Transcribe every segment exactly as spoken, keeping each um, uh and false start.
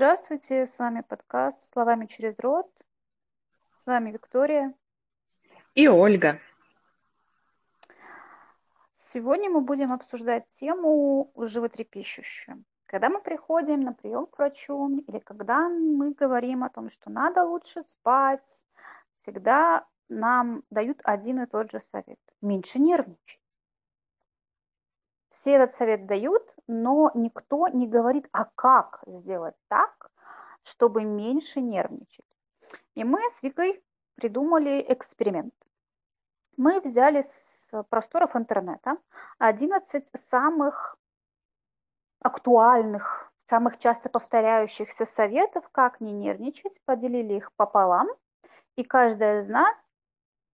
Здравствуйте, с вами подкаст «Словами через рот». С вами Виктория. И Ольга. Сегодня мы будем обсуждать тему животрепещущую. Когда мы приходим на прием к врачу или когда мы говорим о том, что надо лучше спать, всегда нам дают один и тот же совет. Меньше нервничать. Все этот совет дают, но никто не говорит, а как сделать так, чтобы меньше нервничать. И мы с Викой придумали эксперимент. Мы взяли с просторов интернета одиннадцать самых актуальных, самых часто повторяющихся советов, как не нервничать, поделили их пополам, и каждая из нас,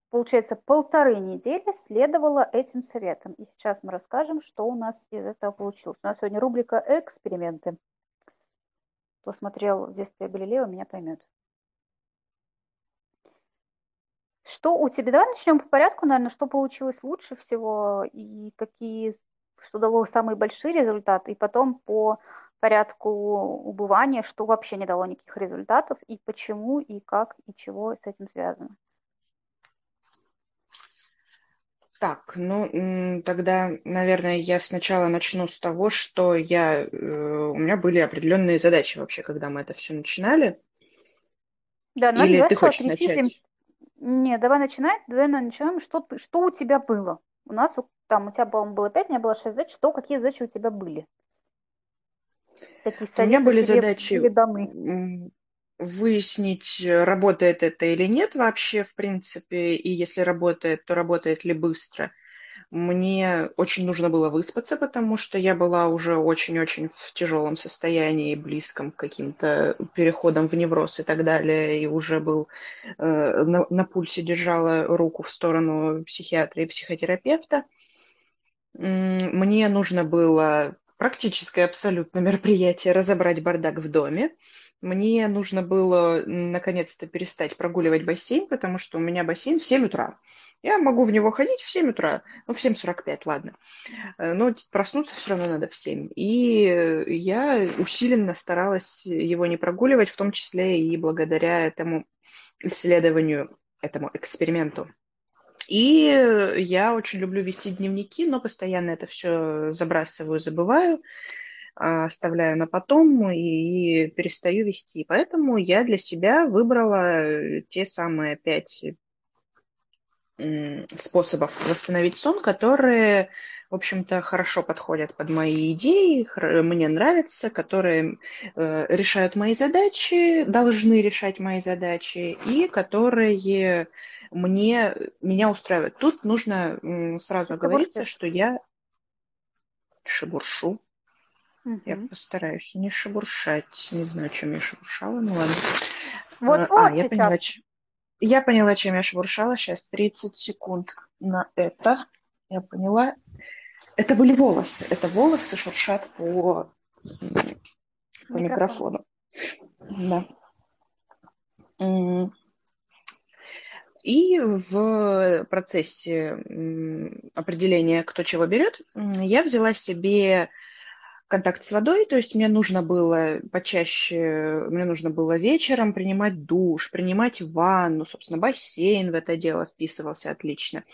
получается, полторы недели следовала этим советам. И сейчас мы расскажем, что у нас из этого получилось. У нас сегодня рубрика «Эксперименты». Кто смотрел в детстве Галилео, меня поймет. Что у тебя? Давай начнем по порядку, наверное, что получилось лучше всего и какие, что дало самые большие результаты. И потом по порядку убывания, что вообще не дало никаких результатов и почему, и как, и чего с этим связано. Так, ну, тогда, наверное, я сначала начну с того, что я, э, у меня были определенные задачи вообще, когда мы это все начинали. Да, ну, или ты хочешь начать? Не, давай начинать, давай начнем, что, ты, что у тебя было. У нас, там, у тебя, по-моему, было пять, у меня было шесть задач, что, какие задачи у тебя были? Такие советы, у меня были задачи переданы. Выяснить, работает это или нет вообще, в принципе, и если работает, то работает ли быстро. Мне очень нужно было выспаться, потому что я была уже очень-очень в тяжелом состоянии, близком к каким-то переходам в невроз и так далее, и уже был э, на, на пульсе держала руку в сторону психиатра и психотерапевта. Мне нужно было практическое абсолютно мероприятие разобрать бардак в доме. Мне нужно было наконец-то перестать прогуливать бассейн, потому что у меня бассейн в семь утра. Я могу в него ходить в семь утра, ну, в семь сорок пять, ладно. Но проснуться все равно надо в семь. И я усиленно старалась его не прогуливать, в том числе и благодаря этому исследованию, этому эксперименту. И я очень люблю вести дневники, но постоянно это все забрасываю, забываю, оставляю на потом и перестаю вести. Поэтому я для себя выбрала те самые пять способов восстановить сон, которые, в общем-то, хорошо подходят под мои идеи, мне нравятся, которые решают мои задачи, должны решать мои задачи и которые мне, меня устраивают. Тут нужно сразу оговориться, что я шебуршу. Я постараюсь не шебуршать. Не знаю, чем я шебуршала. Ну ладно. Вот, а, вот я, сейчас. Поняла, ч... я поняла, чем я шебуршала. Сейчас тридцать секунд на это. Я поняла. Это были волосы. Это волосы шуршат по, по микрофону. Да. И в процессе определения, кто чего берет, я взяла себе контакт с водой, то есть мне нужно было почаще, мне нужно было вечером принимать душ, принимать ванну, собственно, бассейн в это дело вписывался отлично.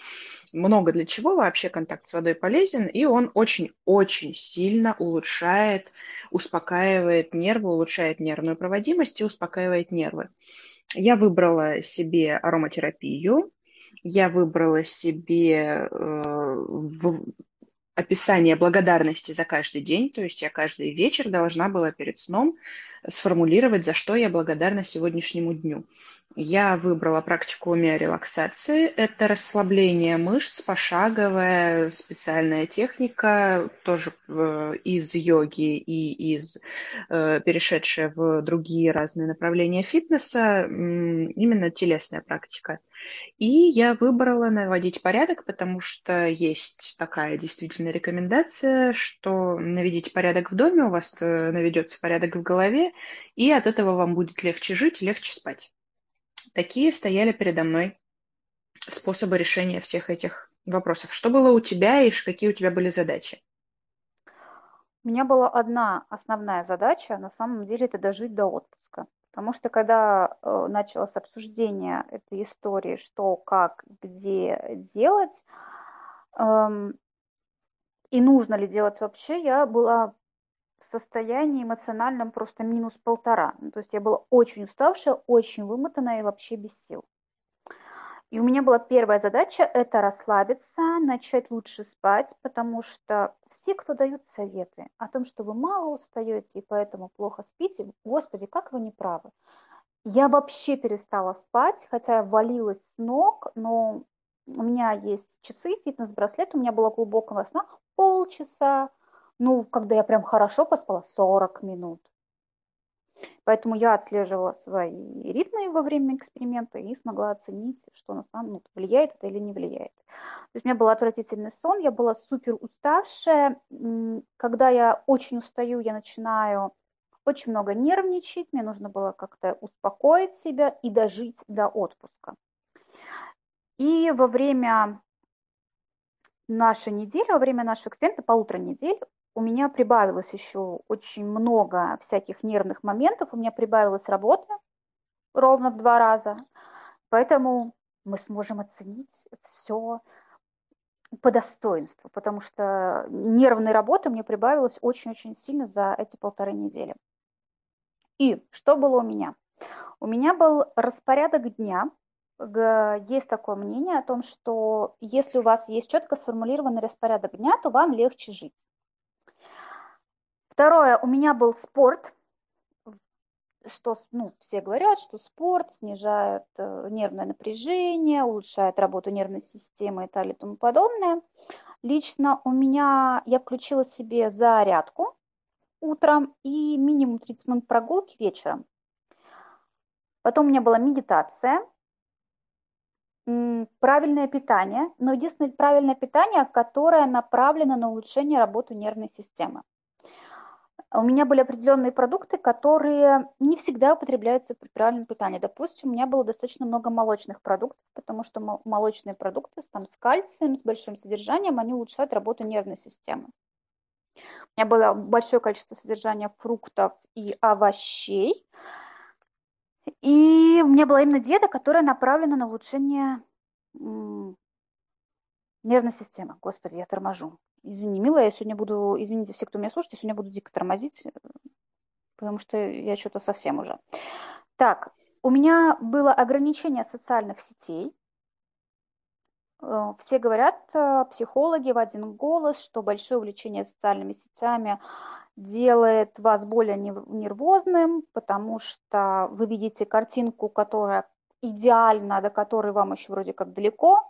Много для чего вообще контакт с водой полезен, и он очень-очень сильно улучшает, успокаивает нервы, улучшает нервную проводимость и успокаивает нервы. Я выбрала себе ароматерапию, я выбрала себе... Э, в... описание благодарности за каждый день, то есть я каждый вечер должна была перед сном сформулировать, за что я благодарна сегодняшнему дню. Я выбрала практику миорелаксации, это расслабление мышц, пошаговая специальная техника, тоже из йоги и из перешедшая в другие разные направления фитнеса, именно телесная практика. И я выбрала наводить порядок, потому что есть такая действительно рекомендация, что наведите порядок в доме, у вас наведется порядок в голове, и от этого вам будет легче жить, легче спать. Такие стояли передо мной способы решения всех этих вопросов. Что было у тебя и какие у тебя были задачи? У меня была одна основная задача, на самом деле, это дожить до отпуска. Потому что когда э, началось обсуждение этой истории, что, как, где делать, э, и нужно ли делать вообще, я была в состоянии эмоциональном просто минус полтора. То есть я была очень уставшая, очень вымотанная и вообще без сил. И у меня была первая задача – это расслабиться, начать лучше спать, потому что все, кто дают советы о том, что вы мало устаете и поэтому плохо спите, господи, как вы неправы. Я вообще перестала спать, хотя я валилась с ног, но у меня есть часы, фитнес-браслет, у меня было глубокого сна полчаса, ну, когда я прям хорошо поспала, сорок минут. Поэтому я отслеживала свои ритмы во время эксперимента и смогла оценить, что на самом деле влияет это или не влияет. То есть у меня был отвратительный сон, я была супер уставшая. Когда я очень устаю, я начинаю очень много нервничать, мне нужно было как-то успокоить себя и дожить до отпуска. И во время нашей недели, во время нашего эксперимента, полутора недель, у меня прибавилось еще очень много всяких нервных моментов, у меня прибавилась работа ровно в два раза, поэтому мы сможем оценить все по достоинству, потому что нервной работы мне прибавилось очень-очень сильно за эти полторы недели. И что было у меня? У меня был распорядок дня. Есть такое мнение о том, что если у вас есть четко сформулированный распорядок дня, то вам легче жить. Второе, у меня был спорт, что, ну, все говорят, что спорт снижает нервное напряжение, улучшает работу нервной системы и так далее и тому подобное. Лично у меня, я включила себе зарядку утром и минимум тридцать минут прогулки вечером. Потом у меня была медитация, правильное питание, но единственное правильное питание, которое направлено на улучшение работы нервной системы. У меня были определенные продукты, которые не всегда употребляются при правильном питании. Допустим, у меня было достаточно много молочных продуктов, потому что молочные продукты там, с кальцием, с большим содержанием, они улучшают работу нервной системы. У меня было большое количество содержания фруктов и овощей. И у меня была именно диета, которая направлена на улучшение нервной системы. Господи, я торможу. Извини, милая, я сегодня буду, извините все, кто меня слушает, я сегодня буду дико тормозить, потому что я что-то совсем уже. Так, у меня было ограничение социальных сетей. Все говорят, психологи в один голос, что большое увлечение социальными сетями делает вас более нервозным, потому что вы видите картинку, которая идеальна, до которой вам еще вроде как далеко.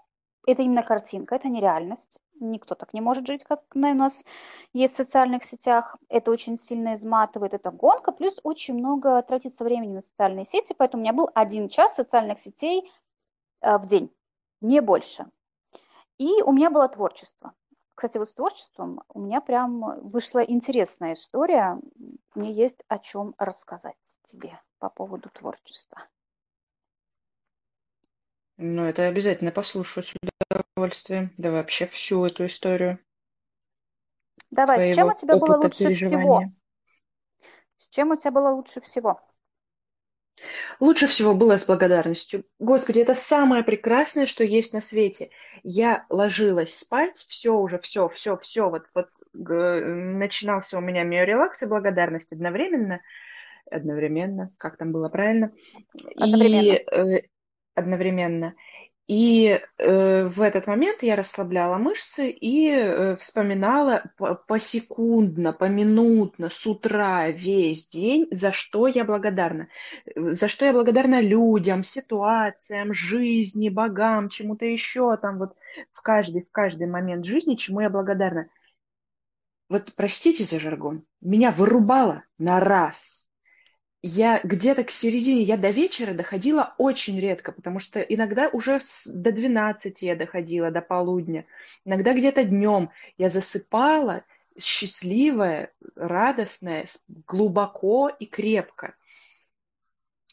Это именно картинка, это не реальность. Никто так не может жить, как у нас есть в социальных сетях. Это очень сильно изматывает, это гонка. Плюс очень много тратится времени на социальные сети, поэтому у меня был один час социальных сетей в день, не больше. И у меня было творчество. Кстати, вот с творчеством у меня прям вышла интересная история. Мне есть о чем рассказать тебе по поводу творчества. Ну, это обязательно послушаю с удовольствием. Да вообще всю эту историю. Давай, с чем у тебя было лучше всего? С чем у тебя было лучше всего? Лучше всего было с благодарностью. Господи, это самое прекрасное, что есть на свете. Я ложилась спать, все уже, все, все, все. Вот, вот начинался у меня миорелакс и благодарность одновременно. Одновременно, как там было правильно? Одновременно. И, одновременно. И э, в этот момент я расслабляла мышцы и э, вспоминала посекундно, поминутно, с утра, весь день, за что я благодарна. За что я благодарна людям, ситуациям, жизни, богам, чему-то еще, там вот в каждый, в каждый момент жизни, чему я благодарна. Вот простите за жаргон, меня вырубало на раз. Я где-то к середине, я до вечера доходила очень редко, потому что иногда уже до двенадцати я доходила, до полудня. Иногда где-то днем я засыпала счастливая, радостная, глубоко и крепко.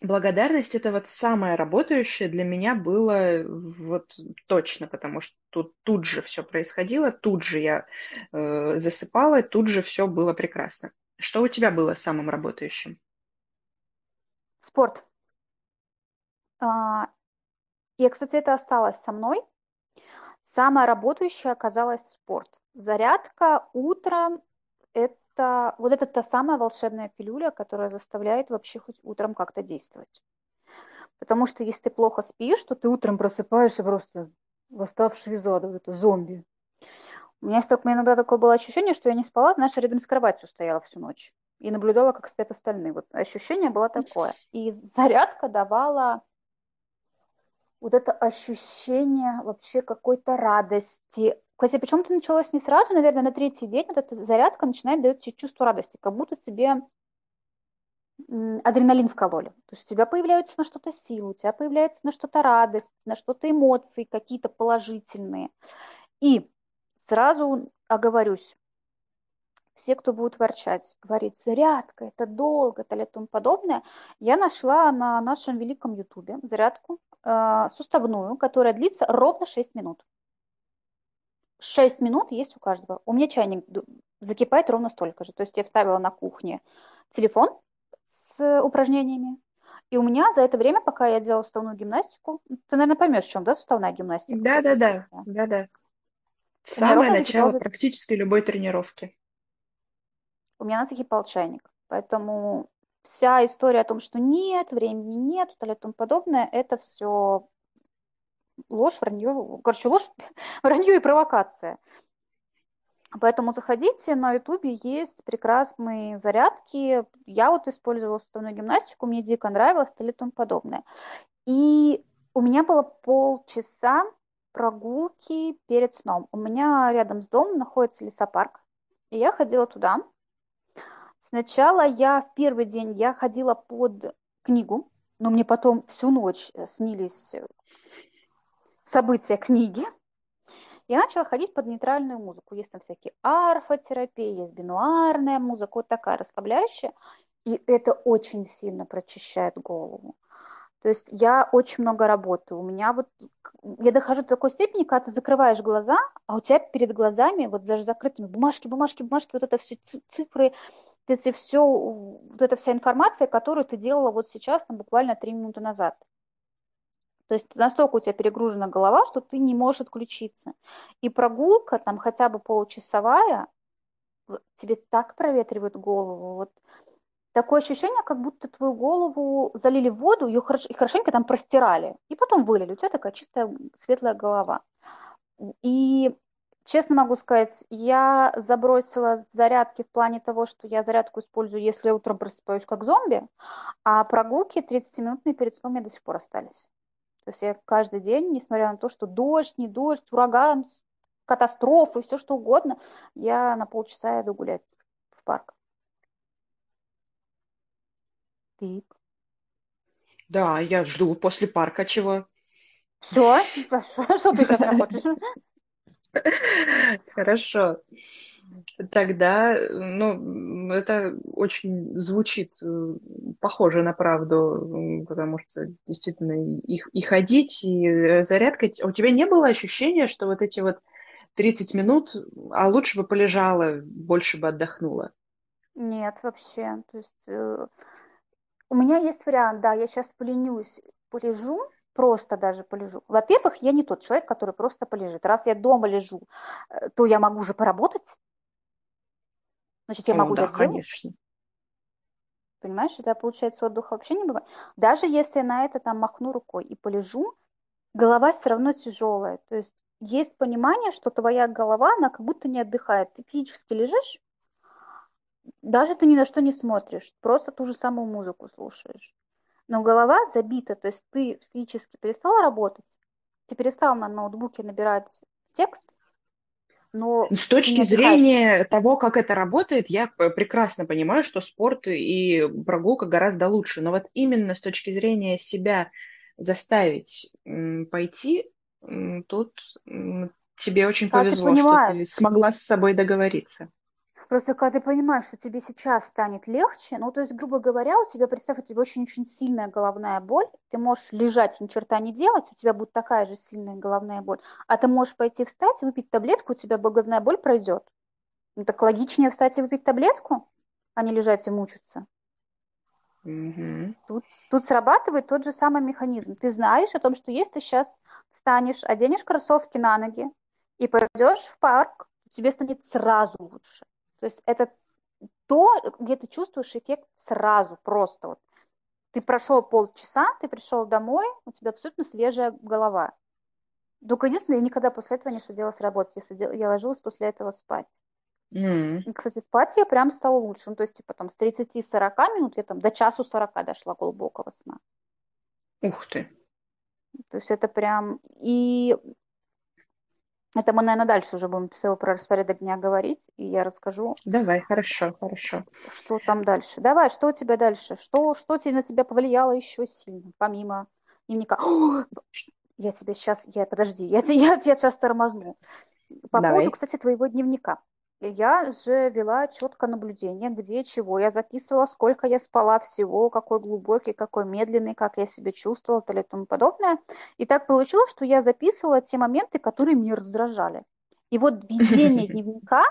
благодарность — это вот самое работающее для меня было вот точно, потому что тут, тут же все происходило, тут же я э, засыпала, тут же все было прекрасно. Что у тебя было самым работающим? Спорт. А, и, кстати, это осталось со мной. Самое работающее оказалось спорт. Зарядка утром – это вот это та самая волшебная пилюля, которая заставляет вообще хоть утром как-то действовать. Потому что если ты плохо спишь, то ты утром просыпаешься просто восставший из ада, это зомби. У меня иногда такое было ощущение, что я не спала, знаешь, рядом с кроватью стояла всю ночь и наблюдала, как спят остальные. Вот ощущение было такое. И зарядка давала вот это ощущение вообще какой-то радости. Кстати, почему-то началось не сразу, наверное, на третий день вот эта зарядка начинает дать тебе чувство радости, как будто тебе адреналин вкололи. То есть у тебя появляются на что-то силы, у тебя появляется на что-то радость, на что-то эмоции какие-то положительные. И сразу оговорюсь, все, кто будут ворчать, говорит, зарядка, это долго, это и тому подобное, я нашла на нашем великом Ютубе зарядку э, суставную, которая длится ровно шесть минут. шесть минут есть у каждого. У меня чайник закипает ровно столько же. То есть я вставила на кухне телефон с упражнениями. И у меня за это время, пока я делала суставную гимнастику, ты, наверное, поймешь, в чем, да, суставная гимнастика? Да-да-да. Да-да. Самое начало закипал... практически любой тренировки. У меня закипал чайник. Поэтому вся история о том, что нет, времени нет, и тому подобное, это все... Ложь, вранье, короче, ложь, вранье и провокация. Поэтому заходите, на Ютубе есть прекрасные зарядки. Я вот использовала суставную гимнастику, мне дико нравилось, и тому подобное. И у меня было полчаса прогулки перед сном. У меня рядом с домом находится лесопарк, и я ходила туда. Сначала я в первый день я ходила под книгу, но мне потом всю ночь снились... события книги, я начала ходить под нейтральную музыку. Есть там всякие арфотерапии, есть бинуарная музыка, вот такая расслабляющая. И это очень сильно прочищает голову. То есть я очень много работаю. У меня вот, я дохожу до такой степени, когда ты закрываешь глаза, а у тебя перед глазами, вот даже закрытыми, бумажки, бумажки, бумажки, вот это все цифры, это все, вот эта вся информация, которую ты делала вот сейчас, там, буквально три минуты назад. То есть настолько у тебя перегружена голова, что ты не можешь отключиться. И прогулка, там хотя бы получасовая, тебе так проветривает голову. Вот такое ощущение, как будто твою голову залили в воду, ее хорошенько там простирали, и потом вылили. У тебя такая чистая, светлая голова. И честно могу сказать, я забросила зарядки в плане того, что я зарядку использую, если я утром просыпаюсь как зомби, а прогулки тридцатиминутные перед сном у меня до сих пор остались. То есть я каждый день, несмотря на то, что дождь, не дождь, ураган, катастрофы, все что угодно, я на полчаса иду гулять в парк. Ты? Да, я жду после парка чего. Все? Что ты сейчас хочешь? Хорошо. Тогда, ну, это очень звучит похоже на правду, потому что действительно и, и ходить, и зарядка. У тебя не было ощущения, что вот эти вот тридцать минут, а лучше бы полежала, больше бы отдохнула? Нет, вообще. То есть э, у меня есть вариант, да, я сейчас поленюсь, полежу, просто даже полежу. Во-первых, я не тот человек, который просто полежит. Раз я дома лежу, то я могу же поработать. Значит, я ну, могу да, доделать. Конечно. Понимаешь, это получается отдыха вообще не бывает. Даже если я на это там махну рукой и полежу, голова все равно тяжелая. То есть есть понимание, что твоя голова, она как будто не отдыхает. Ты физически лежишь, даже ты ни на что не смотришь, просто ту же самую музыку слушаешь. Но голова забита, то есть ты физически перестал работать, ты перестал на ноутбуке набирать текст, но... С точки зрения того, как это работает, я прекрасно понимаю, что спорт и прогулка гораздо лучше, но вот именно с точки зрения себя заставить пойти, тут тебе очень повезло, что ты смогла с собой договориться. Просто когда ты понимаешь, что тебе сейчас станет легче, ну, то есть, грубо говоря, у тебя, представь, у тебя очень-очень сильная головная боль, ты можешь лежать, ни черта не делать, у тебя будет такая же сильная головная боль, а ты можешь пойти встать, выпить таблетку, у тебя головная боль пройдет. Ну, так логичнее встать и выпить таблетку, а не лежать и мучиться. Mm-hmm. Тут, тут срабатывает тот же самый механизм. Ты знаешь о том, что если ты сейчас встанешь, оденешь кроссовки на ноги и пойдешь в парк, тебе станет сразу лучше. То есть это то, где ты чувствуешь эффект сразу, просто вот. Ты прошел полчаса, ты пришел домой, у тебя абсолютно свежая голова. Только единственное, я никогда после этого не садилась работать, я, садила, я ложилась после этого спать. Mm-hmm. И, кстати, спать я прям стала лучше. Ну, то есть, типа, там, с тридцати сорока минут я там до часу сорока дошла глубокого сна. Ух ты! То есть это прям... И... Это мы, наверное, дальше уже будем про распорядок дня говорить, и я расскажу. Давай, хорошо, хорошо. Что там дальше? Давай, что у тебя дальше? Что, что тебе, на тебя повлияло еще сильно, помимо дневника? О, я тебя сейчас, я, подожди, я, я, я сейчас тормозну. По Давай. Поводу, кстати, твоего дневника. Я же вела четко наблюдение, где чего. Я записывала, сколько я спала всего, какой глубокий, какой медленный, как я себя чувствовала, и тому подобное. И так получилось, что я записывала те моменты, которые меня раздражали. И вот ведение дневника,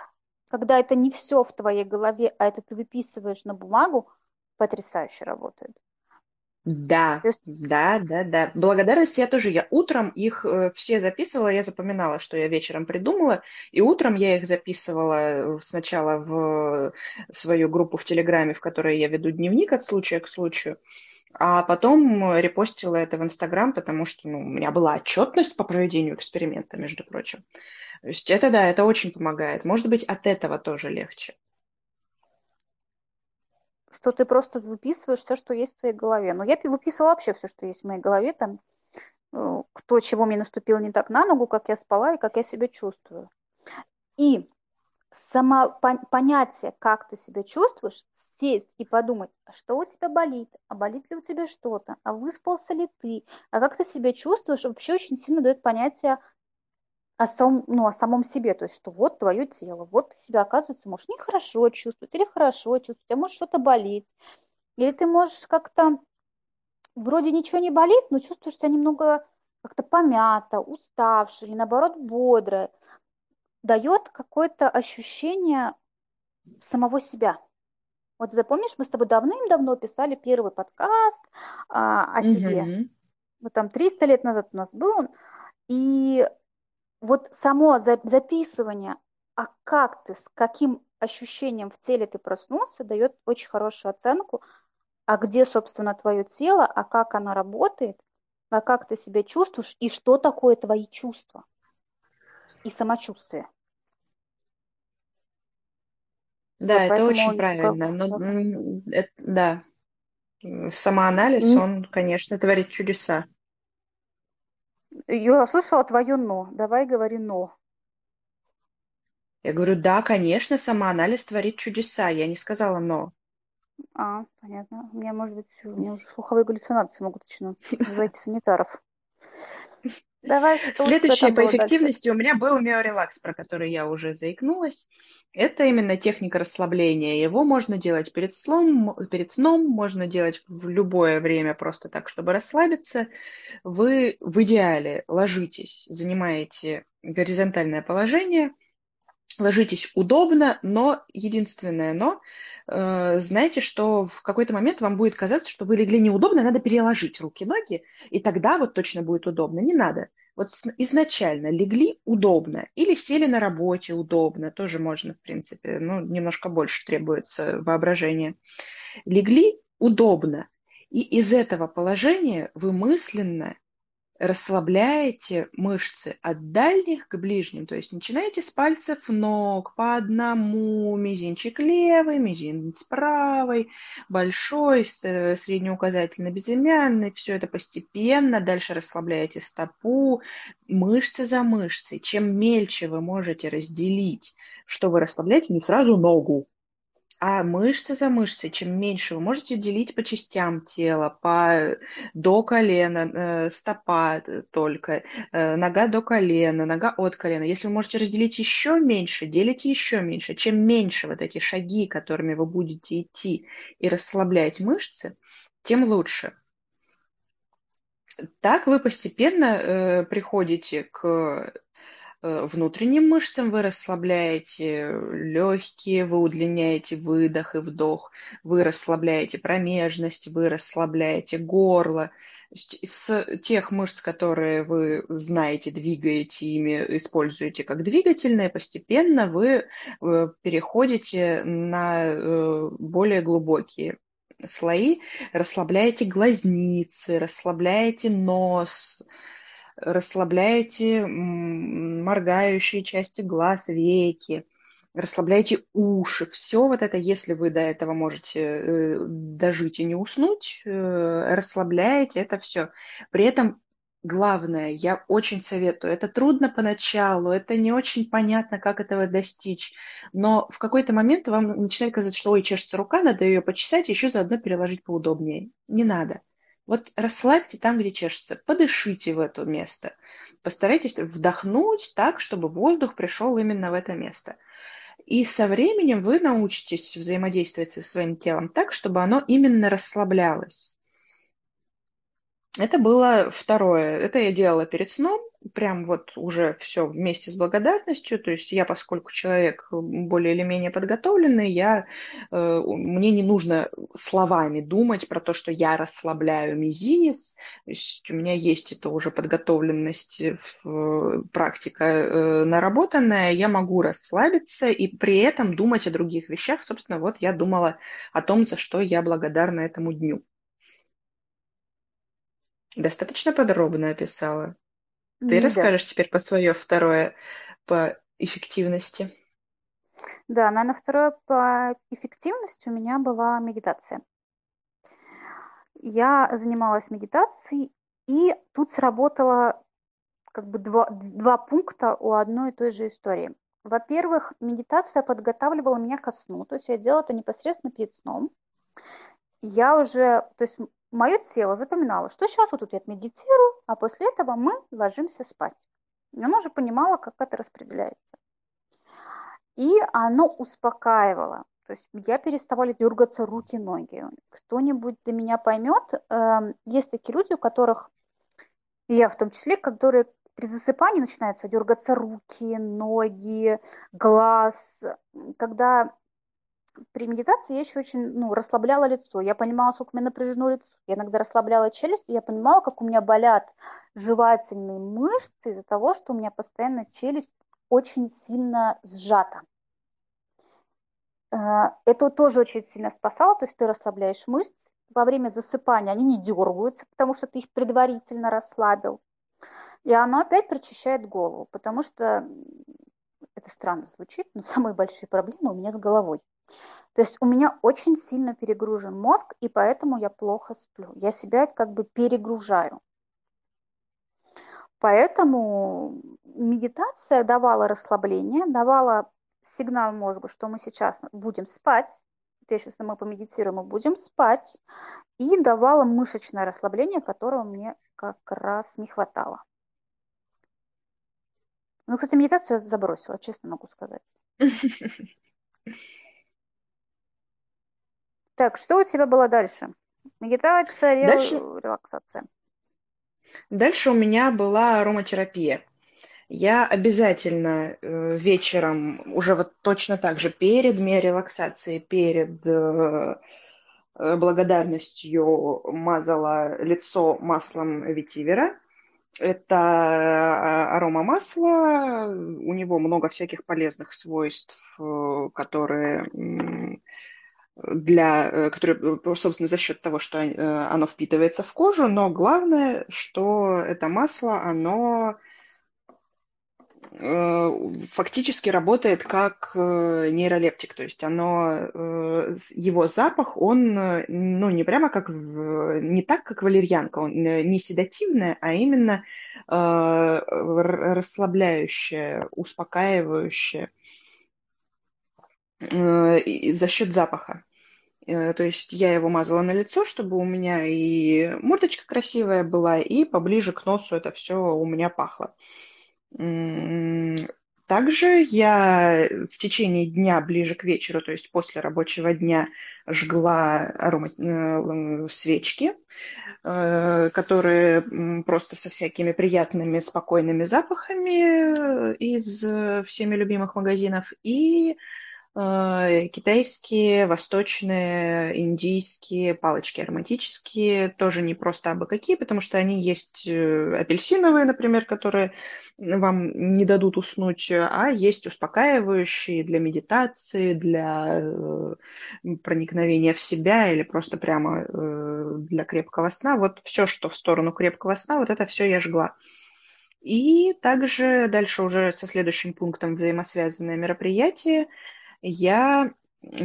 когда это не все в твоей голове, а это ты выписываешь на бумагу, потрясающе работает. Да, есть... да, да, да. Благодарность я тоже. Я утром их э, все записывала, я запоминала, что я вечером придумала, и утром я их записывала сначала в свою группу в Телеграме, в которой я веду дневник от случая к случаю, а потом репостила это в Инстаграм, потому что ну, у меня была отчетность по проведению эксперимента, между прочим. То есть это, да, это очень помогает. Может быть, от этого тоже легче. Что ты просто выписываешь все, что есть в твоей голове. Но я выписывала вообще все, что есть в моей голове, там, кто, чего мне наступило не так на ногу, как я спала и как я себя чувствую. И само понятие, как ты себя чувствуешь, сесть и подумать, что у тебя болит, а болит ли у тебя что-то, а выспался ли ты, а как ты себя чувствуешь, вообще очень сильно дает понятие о самом, ну, о самом себе, то есть, что вот твое тело, вот ты себя, оказывается, можешь нехорошо чувствовать или хорошо чувствовать, а может что-то болит, или ты можешь как-то, вроде ничего не болит, но чувствуешь себя немного как-то помято, уставше, или наоборот бодро, дает какое-то ощущение самого себя. Вот это, помнишь, мы с тобой давным-давно писали первый подкаст а, о себе, mm-hmm. вот там триста лет назад у нас был он, и вот само записывание, а как ты, с каким ощущением в теле ты проснулся, дает очень хорошую оценку, а где, собственно, твое тело, а как оно работает, а как ты себя чувствуешь, и что такое твои чувства и самочувствие. Да, вот это очень он... правильно. Но, это, да, самоанализ, и... он, конечно, творит чудеса. Я слышала твое «но». Давай говори «но». Я говорю, да, конечно, самоанализ творит чудеса. Я не сказала «но». А, понятно. У меня, может быть, у меня уже слуховые галлюцинации могут начинаться. Называйте санитаров. Давай, следующее по эффективности дальше. У меня был миорелакс, про который я уже заикнулась. Это именно техника расслабления. Его можно делать перед сном, перед сном, можно делать в любое время просто так, чтобы расслабиться. Вы в идеале ложитесь, занимаете горизонтальное положение, ложитесь удобно, но единственное но, э, знаете, что в какой-то момент вам будет казаться, что вы легли неудобно, надо переложить руки-ноги, и тогда вот точно будет удобно. Не надо. Вот изначально легли удобно или сели на работе удобно, тоже можно, в принципе, ну, немножко больше требуется воображение. Легли удобно, и из этого положения вы мысленно расслабляете мышцы от дальних к ближним, то есть начинаете с пальцев ног по одному, мизинчик левый, мизинец правый, большой, среднеуказательный, безымянный, все это постепенно, дальше расслабляете стопу, мышцы за мышцей. Чем мельче вы можете разделить, что вы расслабляете, не сразу ногу, А мышцы за мышцы, чем меньше, вы можете делить по частям тела, по до колена, стопа только, нога до колена, нога от колена. Если вы можете разделить еще меньше, делите еще меньше. Чем меньше вот эти шаги, которыми вы будете идти и расслаблять мышцы, тем лучше. Так вы постепенно приходите к внутренним мышцам, вы расслабляете легкие, вы удлиняете выдох и вдох, вы расслабляете промежность, вы расслабляете горло. С тех мышц, которые вы знаете, двигаете ими, используете как двигательные, постепенно вы переходите на более глубокие слои, расслабляете глазницы, расслабляете нос, расслабляете моргающие части глаз, веки, расслабляете уши. Все вот это, если вы до этого можете дожить и не уснуть, расслабляете это все. При этом главное, я очень советую, это трудно поначалу, это не очень понятно, как этого достичь, но в какой-то момент вам начинает казаться, что ой, чешется рука, надо ее почесать, еще заодно переложить поудобнее. Не надо. Вот расслабьте там, где чешется, подышите в это место, постарайтесь вдохнуть так, чтобы воздух пришел именно в это место. И со временем вы научитесь взаимодействовать со своим телом так, чтобы оно именно расслаблялось. Это было второе. Это я делала перед сном, прям вот уже все вместе с благодарностью. То есть я, поскольку человек более или менее подготовленный, я, э, мне не нужно словами думать про то, что я расслабляю мизинец. То есть у меня есть это уже подготовленность, в, практика э, наработанная. Я могу расслабиться и при этом думать о других вещах. Собственно, вот я думала о том, за что я благодарна этому дню. Достаточно подробно описала. Ты да. расскажешь теперь по свое второе по эффективности. Да, наверное, второе по эффективности у меня была медитация. Я занималась медитацией, и тут сработало как бы два, два пункта у одной и той же истории. Во-первых, медитация подготавливала меня ко сну, то есть я делала это непосредственно перед сном. Я уже, то есть мое тело запоминало, что сейчас вот тут я медитирую, а после этого мы ложимся спать. И оно уже понимало, как это распределяется. И оно успокаивало. То есть я переставала дергаться руки, ноги. Кто-нибудь до меня поймет, есть такие люди, у которых, я в том числе, которые при засыпании начинаются дергаться руки, ноги, глаз. Когда... При медитации я еще очень ну, расслабляла лицо. Я понимала, сколько у меня напряжено лицо. Я иногда расслабляла челюсть, и я понимала, как у меня болят жевательные мышцы из-за того, что у меня постоянно челюсть очень сильно сжата. Это тоже очень сильно спасало. То есть ты расслабляешь мышцы. Во время засыпания они не дергаются, потому что ты их предварительно расслабил. И оно опять прочищает голову, потому что, это странно звучит, но самые большие проблемы у меня с головой. То есть у меня очень сильно перегружен мозг, и поэтому я плохо сплю. Я себя как бы перегружаю. Поэтому медитация давала расслабление, давала сигнал мозгу, что мы сейчас будем спать. Сейчас мы помедитируем и будем спать. И давала мышечное расслабление, которого мне как раз не хватало. Ну, кстати, медитацию я забросила, честно могу сказать. Так, что у тебя было дальше? Медитация, дальше... релаксация. Дальше у меня была ароматерапия. Я обязательно вечером, уже вот точно так же, перед моей релаксацией, перед благодарностью мазала лицо маслом ветивера. Это аромамасло, у него много всяких полезных свойств, которые... Для, который, собственно, за счет того, что оно впитывается в кожу, но главное, что это масло, оно фактически работает как нейролептик, то есть оно, его запах, он, ну, не прямо как, не так, как валерьянка, он не седативная, а именно расслабляющая, успокаивающая. за счет запаха. То есть я его мазала на лицо, чтобы у меня и мордочка красивая была, и поближе к носу это все у меня пахло. Также я в течение дня, ближе к вечеру, то есть после рабочего дня, жгла арома... свечки, которые просто со всякими приятными, спокойными запахами из всеми любимых магазинов, и китайские, восточные, индийские палочки ароматические, тоже не просто абы какие, потому что они есть апельсиновые, например, которые вам не дадут уснуть, а есть успокаивающие для медитации, для проникновения в себя или просто прямо для крепкого сна. Вот все, что в сторону крепкого сна, вот это все я жгла. И также дальше уже со следующим пунктом взаимосвязанное мероприятие. Я,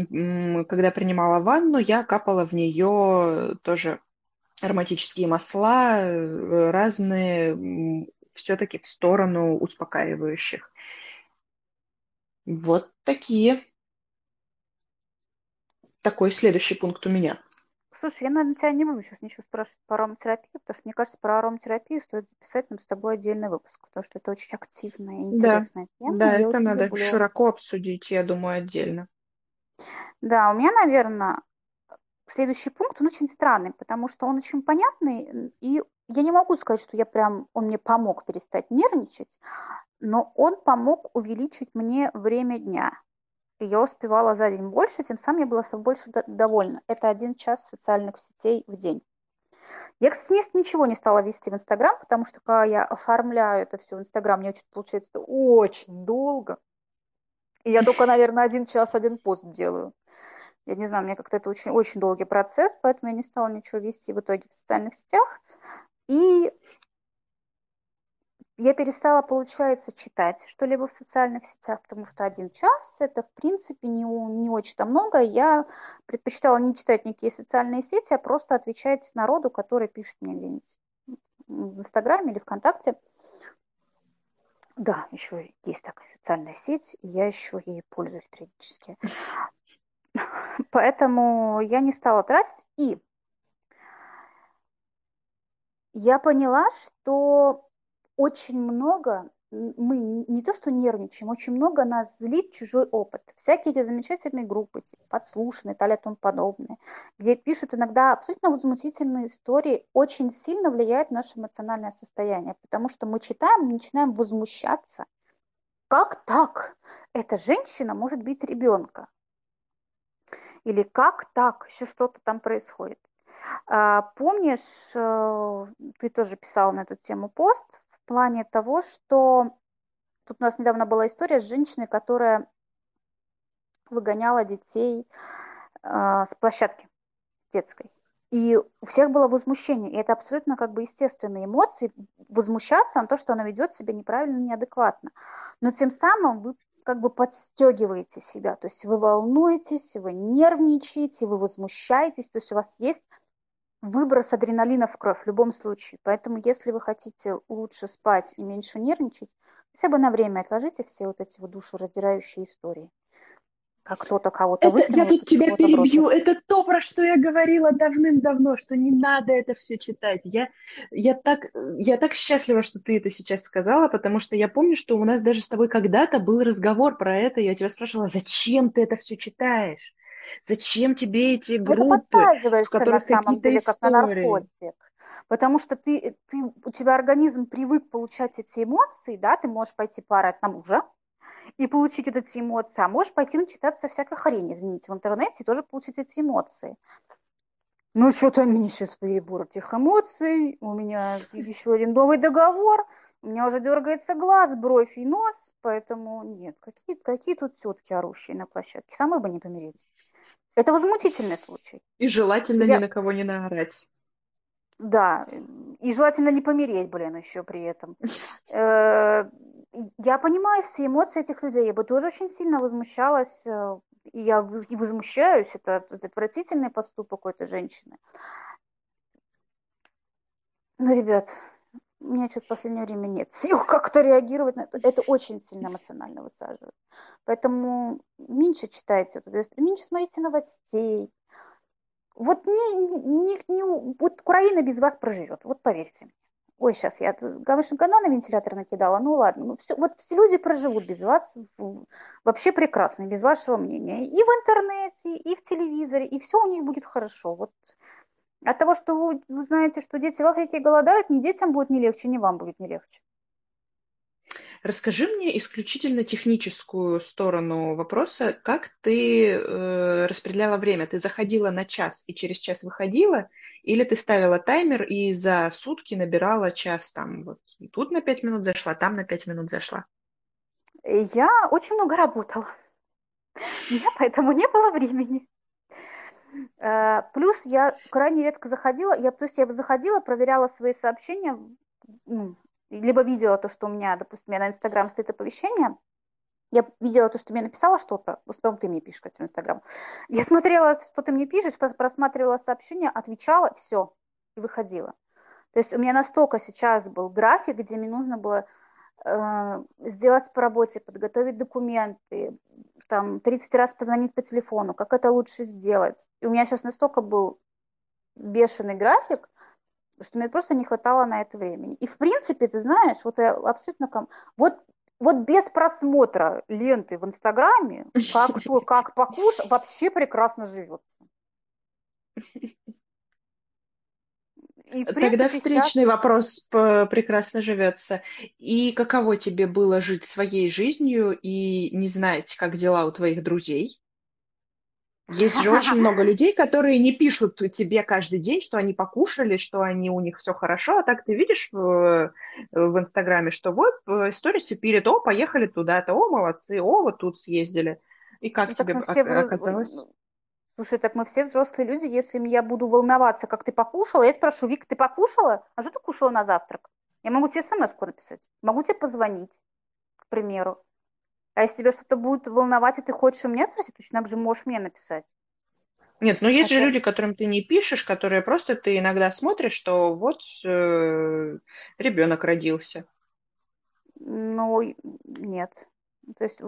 когда принимала ванну, я капала в нее тоже ароматические масла, разные, все-таки в сторону успокаивающих. Вот такие. Такой следующий пункт у меня. Слушай, я, наверное, тебя не буду сейчас ничего спрашивать про ароматерапию, потому что, мне кажется, про ароматерапию стоит записать нам с тобой отдельный выпуск, потому что это очень активная и интересная да, тема. Да, я это надо люблю... широко обсудить, я думаю, отдельно. Да, у меня, наверное, следующий пункт, он очень странный, потому что он очень понятный, и я не могу сказать, что я прям, он мне помог перестать нервничать, но он помог увеличить мне время дня. Я успевала за день больше, тем самым я была больше довольна. Это один час социальных сетей в день. Я, кстати, ничего не стала вести в Инстаграм, потому что, когда я оформляю это все в Инстаграм, мне получается очень долго. И я только, наверное, один час, один пост делаю. Я не знаю, мне как-то это очень, очень долгий процесс, поэтому я не стала ничего вести в итоге в социальных сетях. И я перестала, получается, читать что-либо в социальных сетях, потому что один час – это, в принципе, не, не очень-то много. Я предпочитала не читать никакие социальные сети, а просто отвечать народу, который пишет мне где-нибудь в Инстаграме или ВКонтакте. Да, еще есть такая социальная сеть, и я еще ей пользуюсь периодически. Поэтому я не стала тратить. И я поняла, что... Очень много, мы не то что нервничаем, очень много нас злит чужой опыт. Всякие эти замечательные группы, типа подслушанные, и тому подобное, где пишут иногда абсолютно возмутительные истории, очень сильно влияет на наше эмоциональное состояние, потому что мы читаем, начинаем возмущаться. Как так? Эта женщина может бить ребенка? Или как так? Еще что-то там происходит. Помнишь, ты тоже писала на эту тему пост, в плане того, что тут у нас недавно была история с женщиной, которая выгоняла детей э, с площадки детской. И у всех было возмущение. И это абсолютно как бы естественные эмоции. Возмущаться на то, что она ведет себя неправильно, неадекватно. Но тем самым вы как бы подстегиваете себя. То есть вы волнуетесь, вы нервничаете, вы возмущаетесь. То есть у вас есть... выброс адреналина в кровь в любом случае. Поэтому, если вы хотите лучше спать и меньше нервничать, хотя бы на время отложите все вот эти вот душераздирающие истории. Как кто-то кого-то выкинет. Я тут тебя перебью. Бросит. Это то, про что я говорила давным-давно, что не надо это все читать. Я, я, так, я так счастлива, что ты это сейчас сказала, потому что я помню, что у нас даже с тобой когда-то был разговор про это. Я тебя спрашивала, зачем ты это все читаешь? Зачем тебе эти группы, в которых на самом деле, как на наркотик? Потому что ты, ты, у тебя организм привык получать эти эмоции, да, ты можешь пойти поорать на мужа и получить вот эти эмоции, а можешь пойти начитаться всякой хрени, извините, в интернете и тоже получить эти эмоции. Ну, что-то у меня сейчас перебор этих эмоций, у меня еще один новый договор, у меня уже дергается глаз, бровь и нос, поэтому нет, какие, какие тут тетки орущие на площадке, самой бы не помереть. Это возмутительный случай. И желательно Я... ни на кого не наорать. Да, и желательно не помереть, блин, еще при этом. Я понимаю все эмоции этих людей. Я бы тоже очень сильно возмущалась, и я возмущаюсь. Это отвратительный поступок у этой женщины. Ну, ребят, У меня что-то в последнее время нет сил как-то реагировать на это. Это очень сильно эмоционально высаживает. Поэтому меньше читайте, меньше смотрите новостей. Вот, не, не, не, вот Украина без вас проживет, вот поверьте. Ой, сейчас я гамышин канал на вентилятор накидала, ну ладно. Ну, все, вот все люди проживут без вас вообще прекрасно, без вашего мнения. И в интернете, и в телевизоре, и все у них будет хорошо. Вот. От того, что вы, вы знаете, что дети в Африке голодают, ни детям будет не легче, ни вам будет не легче. Расскажи мне исключительно техническую сторону вопроса. Как ты э, распределяла время? Ты заходила на час и через час выходила? Или ты ставила таймер и за сутки набирала час там? Вот тут на пять минут зашла, там на пять минут зашла. Я очень много работала. У меня поэтому не было времени. Плюс я крайне редко заходила. Я, то есть я заходила, проверяла свои сообщения, либо видела то, что у меня, допустим, у меня на Инстаграм стоит оповещение, я видела то, что мне написала что-то, в основном ты мне пишешь, кстати, в Инстаграм. Я смотрела, что ты мне пишешь, просматривала сообщение, отвечала, все, и выходила. То есть у меня настолько сейчас был график, где мне нужно было э, сделать по работе, подготовить документы, там, тридцать раз позвонить по телефону, как это лучше сделать. И у меня сейчас настолько был бешеный график, что мне просто не хватало на это времени. И, в принципе, ты знаешь, вот я абсолютно... Ком... Вот, вот без просмотра ленты в Инстаграме, как кто, как покушать, вообще прекрасно живется. И, в принципе, тогда встречный сейчас... вопрос прекрасно живется. И каково тебе было жить своей жизнью и не знать, как дела у твоих друзей? Есть же очень много людей, которые не пишут тебе каждый день, что они покушали, что они, у них все хорошо, а так ты видишь в, в Инстаграме, что вот сторисы пилят, о, поехали туда-то, о, молодцы, о, вот тут съездили. И как ну, тебе оказалось? Вз... Слушай, так мы все взрослые люди, если я буду волноваться, как ты покушала, я спрошу, Вик, ты покушала? А что ты кушала на завтрак? Я могу тебе смс-ку написать, могу тебе позвонить, к примеру. А если тебя что-то будет волновать, и ты хочешь у меня спросить, точно так же можешь мне написать. Нет, но есть а же это... люди, которым ты не пишешь, которые просто ты иногда смотришь, что вот э, ребенок родился. Ну, нет. То есть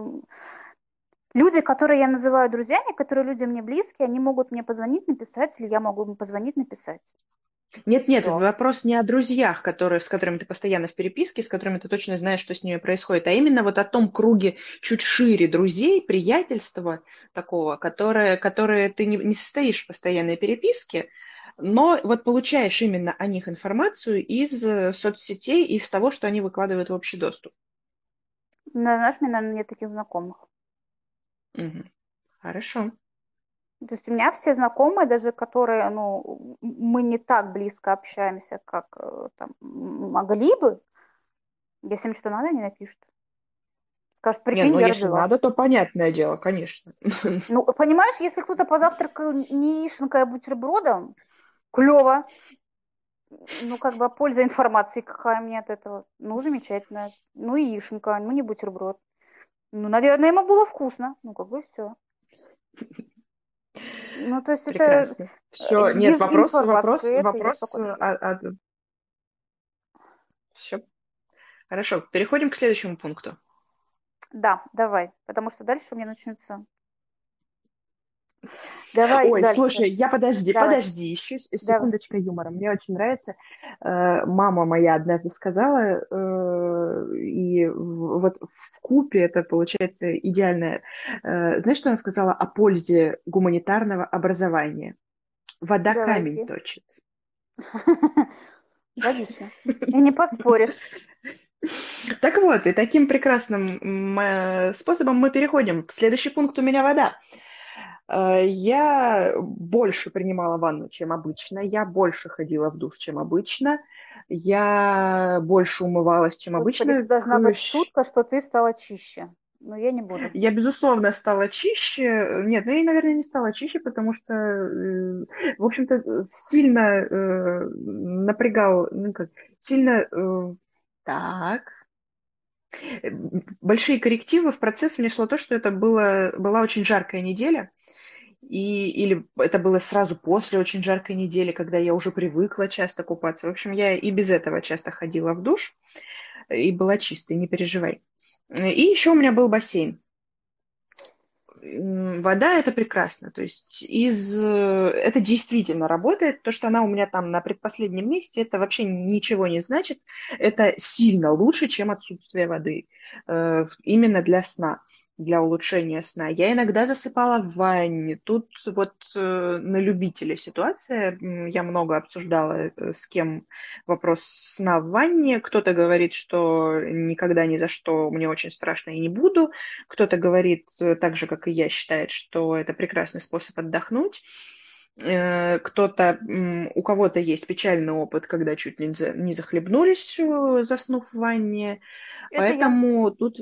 люди, которые я называю друзьями, которые люди мне близкие, они могут мне позвонить, написать, или я могу им позвонить, написать. Нет-нет, да. Вопрос не о друзьях, которые, с которыми ты постоянно в переписке, с которыми ты точно знаешь, что с ними происходит, а именно вот о том круге чуть шире друзей, приятельства такого, которое, которое ты не, не состоишь в постоянной переписке, но вот получаешь именно о них информацию из соцсетей, из того, что они выкладывают в общий доступ. Ну, знаешь, мне, наверное, нет таких знакомых. Угу. Хорошо. То есть у меня все знакомые, даже которые, ну, мы не так близко общаемся, как там, могли бы, если им что надо, они напишут. Скажут, прикинь, не, ну, я если родила. Надо, то понятное дело, конечно. Ну, понимаешь, если кто-то позавтракал не яишенкой, а бутербродом, клево. Ну, как бы польза информации какая мне от этого. Ну, замечательно. Ну, яишенка, ну, не бутерброд. Ну, наверное, ему было вкусно. Ну, как бы все. Ну, то есть прекрасно. Это... Все, нет, вопрос, вопрос, вопрос. А, а... Все. Хорошо, переходим к следующему пункту. Да, давай, потому что дальше у меня начнется... Давай Ой, дальше. Слушай, я подожди, давай. подожди, еще секундочка давай. юмора. Мне очень нравится. Мама моя однажды сказала, и вот вкупе это получается идеальное. Знаешь, что она сказала о пользе гуманитарного образования? Вода давай. камень точит. Водичка. И не поспоришь. Так вот, и таким прекрасным способом мы переходим. Следующий пункт у меня вода. Я больше принимала ванну, чем обычно, я больше ходила в душ, чем обычно, я больше умывалась, чем обычно. Это должна быть шутка, что ты стала чище, но я не буду. Я, безусловно, стала чище. Нет, ну я, наверное, не стала чище, потому что, в общем-то, сильно напрягал, ну как, сильно... Так... Большие коррективы в процесс внесло то, что это было, была очень жаркая неделя, И, или это было сразу после очень жаркой недели, когда я уже привыкла часто купаться. В общем, я и без этого часто ходила в душ и была чистой, не переживай. И еще у меня был бассейн. Вода – это прекрасно. То есть из... это действительно работает. То, что она у меня там на предпоследнем месте, это вообще ничего не значит. Это сильно лучше, чем отсутствие воды. Именно для сна, для улучшения сна. Я иногда засыпала в ванне. Тут вот на любителя ситуация. Я много обсуждала с кем вопрос сна в ванне. Кто-то говорит, что никогда ни за что, мне очень страшно и не буду. Кто-то говорит, так же, как и я, считает, что это прекрасный способ отдохнуть. Кто-то, у кого-то есть печальный опыт, когда чуть ли не захлебнулись, заснув в ванне. Это Поэтому я. тут...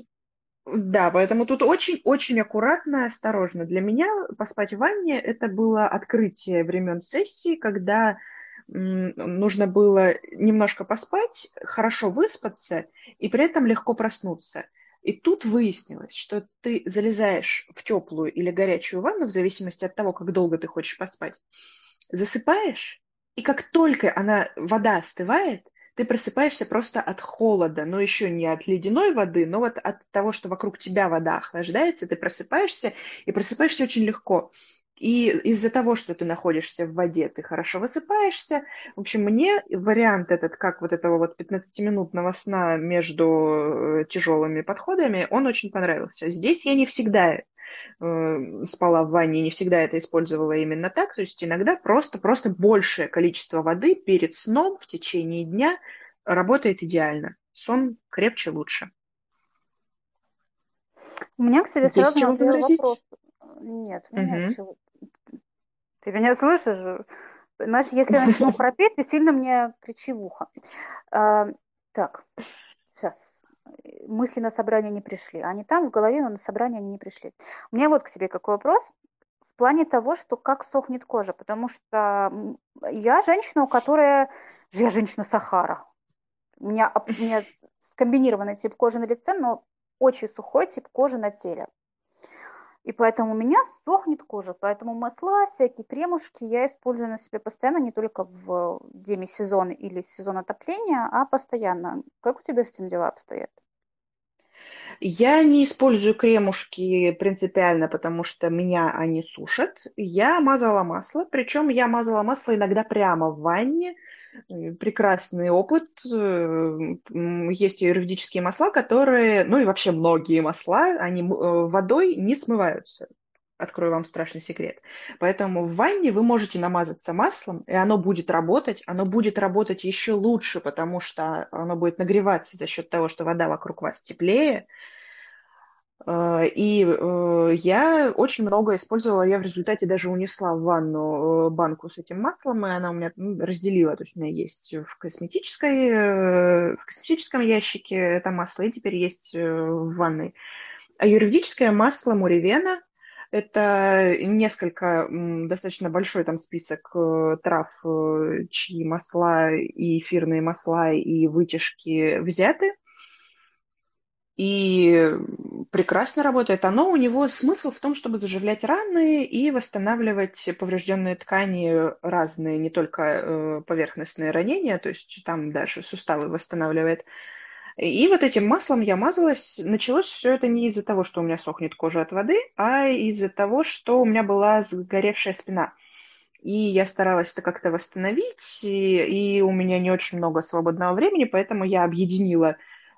Да, поэтому тут очень-очень аккуратно, осторожно. Для меня поспать в ванне – это было открытие времен сессии, когда м, нужно было немножко поспать, хорошо выспаться и при этом легко проснуться. И тут выяснилось, что ты залезаешь в теплую или горячую ванну, в зависимости от того, как долго ты хочешь поспать, засыпаешь, и как только она, вода остывает, ты просыпаешься просто от холода, но еще не от ледяной воды, но вот от того, что вокруг тебя вода охлаждается, ты просыпаешься, и просыпаешься очень легко. И из-за того, что ты находишься в воде, ты хорошо высыпаешься. В общем, мне вариант этот, как вот этого вот пятнадцатиминутного сна между тяжелыми подходами, он очень понравился. Здесь я не всегда спала в ванне, не всегда это использовала именно так, то есть иногда просто-просто большее количество воды перед сном в течение дня работает идеально. Сон крепче, лучше. У меня к тебе сразу есть вопрос. Нет, у меня ничего. Угу. Ты меня слышишь? Значит, если я начну пропеть, ты сильно мне кричи в ухо. А, так, сейчас. Мысли на собрание не пришли. Они там в голове, но на собрание они не пришли. У меня вот к тебе какой вопрос в плане того, что как сохнет кожа. Потому что я женщина, у которой... Я женщина Сахара. У меня, у меня скомбинированный тип кожи на лице, но очень сухой тип кожи на теле. И поэтому у меня сохнет кожа. Поэтому масла, всякие кремушки я использую на себе постоянно, не только в демисезон или сезон отопления, а постоянно. Как у тебя с этим дела обстоят? Я не использую кремушки принципиально, потому что меня они сушат. Я мазала масло, причем я мазала масло иногда прямо в ванне. Прекрасный опыт. Есть аюрведические масла, которые, ну и вообще многие масла, они водой не смываются. Открою вам страшный секрет. Поэтому в ванне вы можете намазаться маслом, и оно будет работать. Оно будет работать еще лучше, потому что оно будет нагреваться за счет того, что вода вокруг вас теплее. И я очень много использовала, я в результате даже унесла в ванну банку с этим маслом, и она у меня разделила, то есть у меня есть в, косметической, в косметическом ящике это масло, и теперь есть в ванной. Аюрведическое масло Муревена, это несколько, достаточно большой там список трав, чьи масла и эфирные масла и вытяжки взяты. И прекрасно работает. Оно у него смысл в том, чтобы заживлять раны и восстанавливать поврежденные ткани разные, не только поверхностные ранения, то есть там даже суставы восстанавливает. И вот этим маслом я мазалась. Началось все это не из-за того, что у меня сохнет кожа от воды, а из-за того, что у меня была сгоревшая спина. И я старалась это как-то восстановить, и, и у меня не очень много свободного времени, поэтому я объединила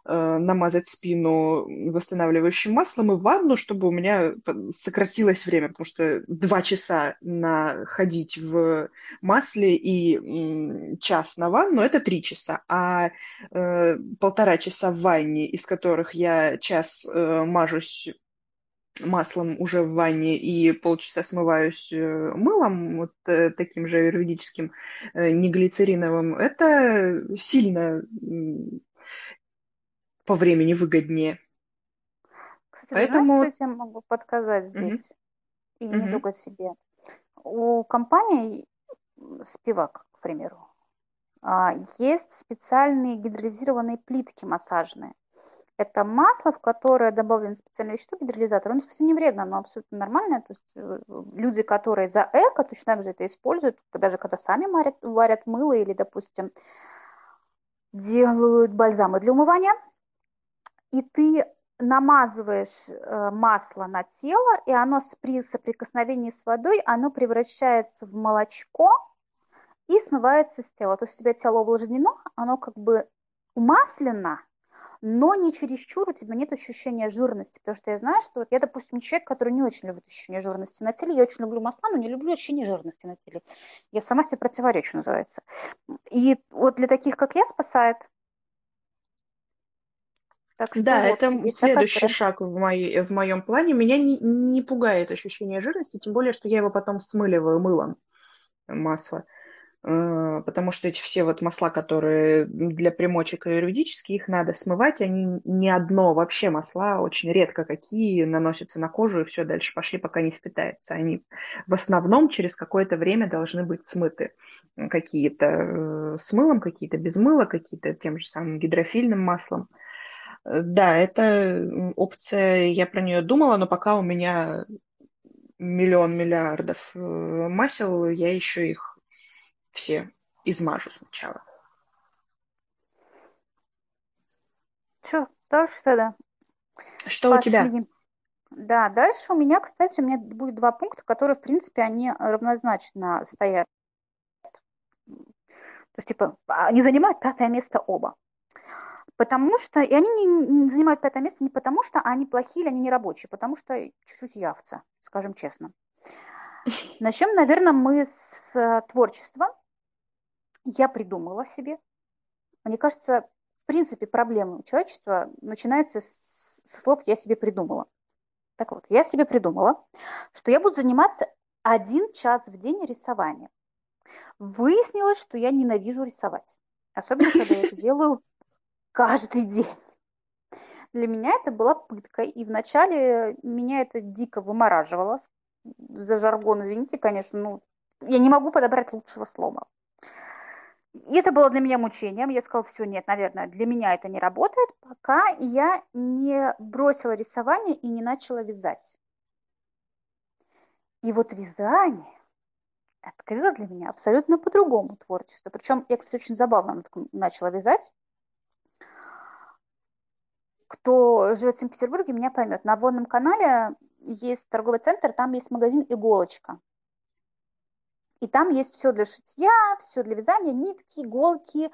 намазать спину восстанавливающим маслом и ванну, чтобы у меня сократилось время, потому что два часа на ходить в масле и час на ванну – это три часа, а э, полтора часа в ванне, из которых я час э, мажусь маслом уже в ванне и полчаса смываюсь мылом, вот таким же аюрведическим, э, не глицериновым, это сильно... по времени выгоднее. Кстати, поэтому... знаешь, что я тебе могу подсказать здесь? Mm-hmm. И mm-hmm. не только себе. У компании Спивак, к примеру, есть специальные гидролизированные плитки массажные. Это масло, в которое добавлен специальный вещество, гидролизатор. Он, кстати, не вредно, но абсолютно нормально. То есть люди, которые за эко, точно так же это используют, даже когда сами варят, варят мыло или, допустим, делают бальзамы для умывания. И ты намазываешь масло на тело, и оно при соприкосновении с водой, оно превращается в молочко и смывается с тела. То есть у тебя тело увлажнено, оно как бы умаслено, но не чересчур, у тебя нет ощущения жирности, потому что я знаю, что вот я, допустим, человек, который не очень любит ощущение жирности на теле, я очень люблю масла, но не люблю ощущение жирности на теле. Я сама себе противоречу, называется. И вот для таких, как я, спасает. Так что да, вот, это следующий так, шаг в, моей, в моем плане. Меня не, не пугает ощущение жирности, тем более, что я его потом смыливаю мылом, масло. Потому что эти все вот масла, которые для примочек аюрведические, их надо смывать, они ни одно вообще масла, очень редко какие, наносятся на кожу, и все, дальше пошли, пока не впитается. Они в основном через какое-то время должны быть смыты. Какие-то с мылом, какие-то без мыла, какие-то тем же самым гидрофильным маслом. Да, это опция, я про нее думала, но пока у меня миллион миллиардов масел, я еще их все измажу сначала. Что, дальше тогда? Что Пошли. У тебя? Да, дальше у меня, кстати, у меня будет два пункта, которые, в принципе, они равнозначно стоят. То есть, типа, они занимают пятое место оба. Потому что, и они не, не занимают пятое место не потому, что они плохие или они не рабочие, потому что чуть-чуть явца, скажем честно. Начнем, наверное, мы с творчества. Я придумала себе. Мне кажется, в принципе, проблемы человечества начинаются с, со слов «я себе придумала». Так вот, я себе придумала, что я буду заниматься один час в день рисованием. Выяснилось, что я ненавижу рисовать. Особенно, когда я это делаю каждый день. Для меня это была пытка, и вначале меня это дико вымораживало. За жаргон, извините, конечно, ну, я не могу подобрать лучшего слова. И это было для меня мучением. Я сказала, все, нет, наверное, для меня это не работает, пока я не бросила рисование и не начала вязать. И вот вязание открыло для меня абсолютно по-другому творчество. Причем я, кстати, очень забавно начала вязать. Кто живет в Санкт-Петербурге, меня поймет. На Обводном канале есть торговый центр, там есть магазин «Иголочка». И там есть все для шитья, все для вязания, нитки, иголки.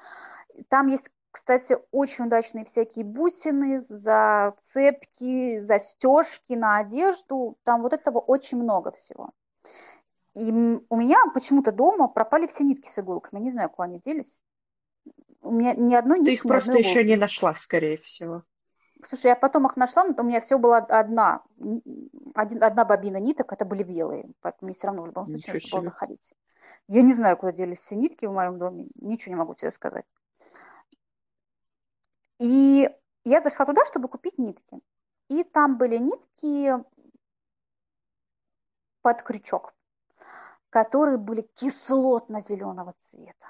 Там есть, кстати, очень удачные всякие бусины, зацепки, застежки на одежду. Там вот этого очень много всего. И у меня почему-то дома пропали все нитки с иголками. Я не знаю, куда они делись. У меня ни одной нитки. Ты их просто еще не нашла, скорее всего. Слушай, я потом их нашла, но у меня все было одна, один, одна бобина ниток, это были белые, поэтому мне все равно в любом случае нужно было заходить. Я не знаю, куда делись все нитки в моем доме, ничего не могу тебе сказать. И я зашла туда, чтобы купить нитки. И там были нитки под крючок, которые были кислотно-зеленого цвета.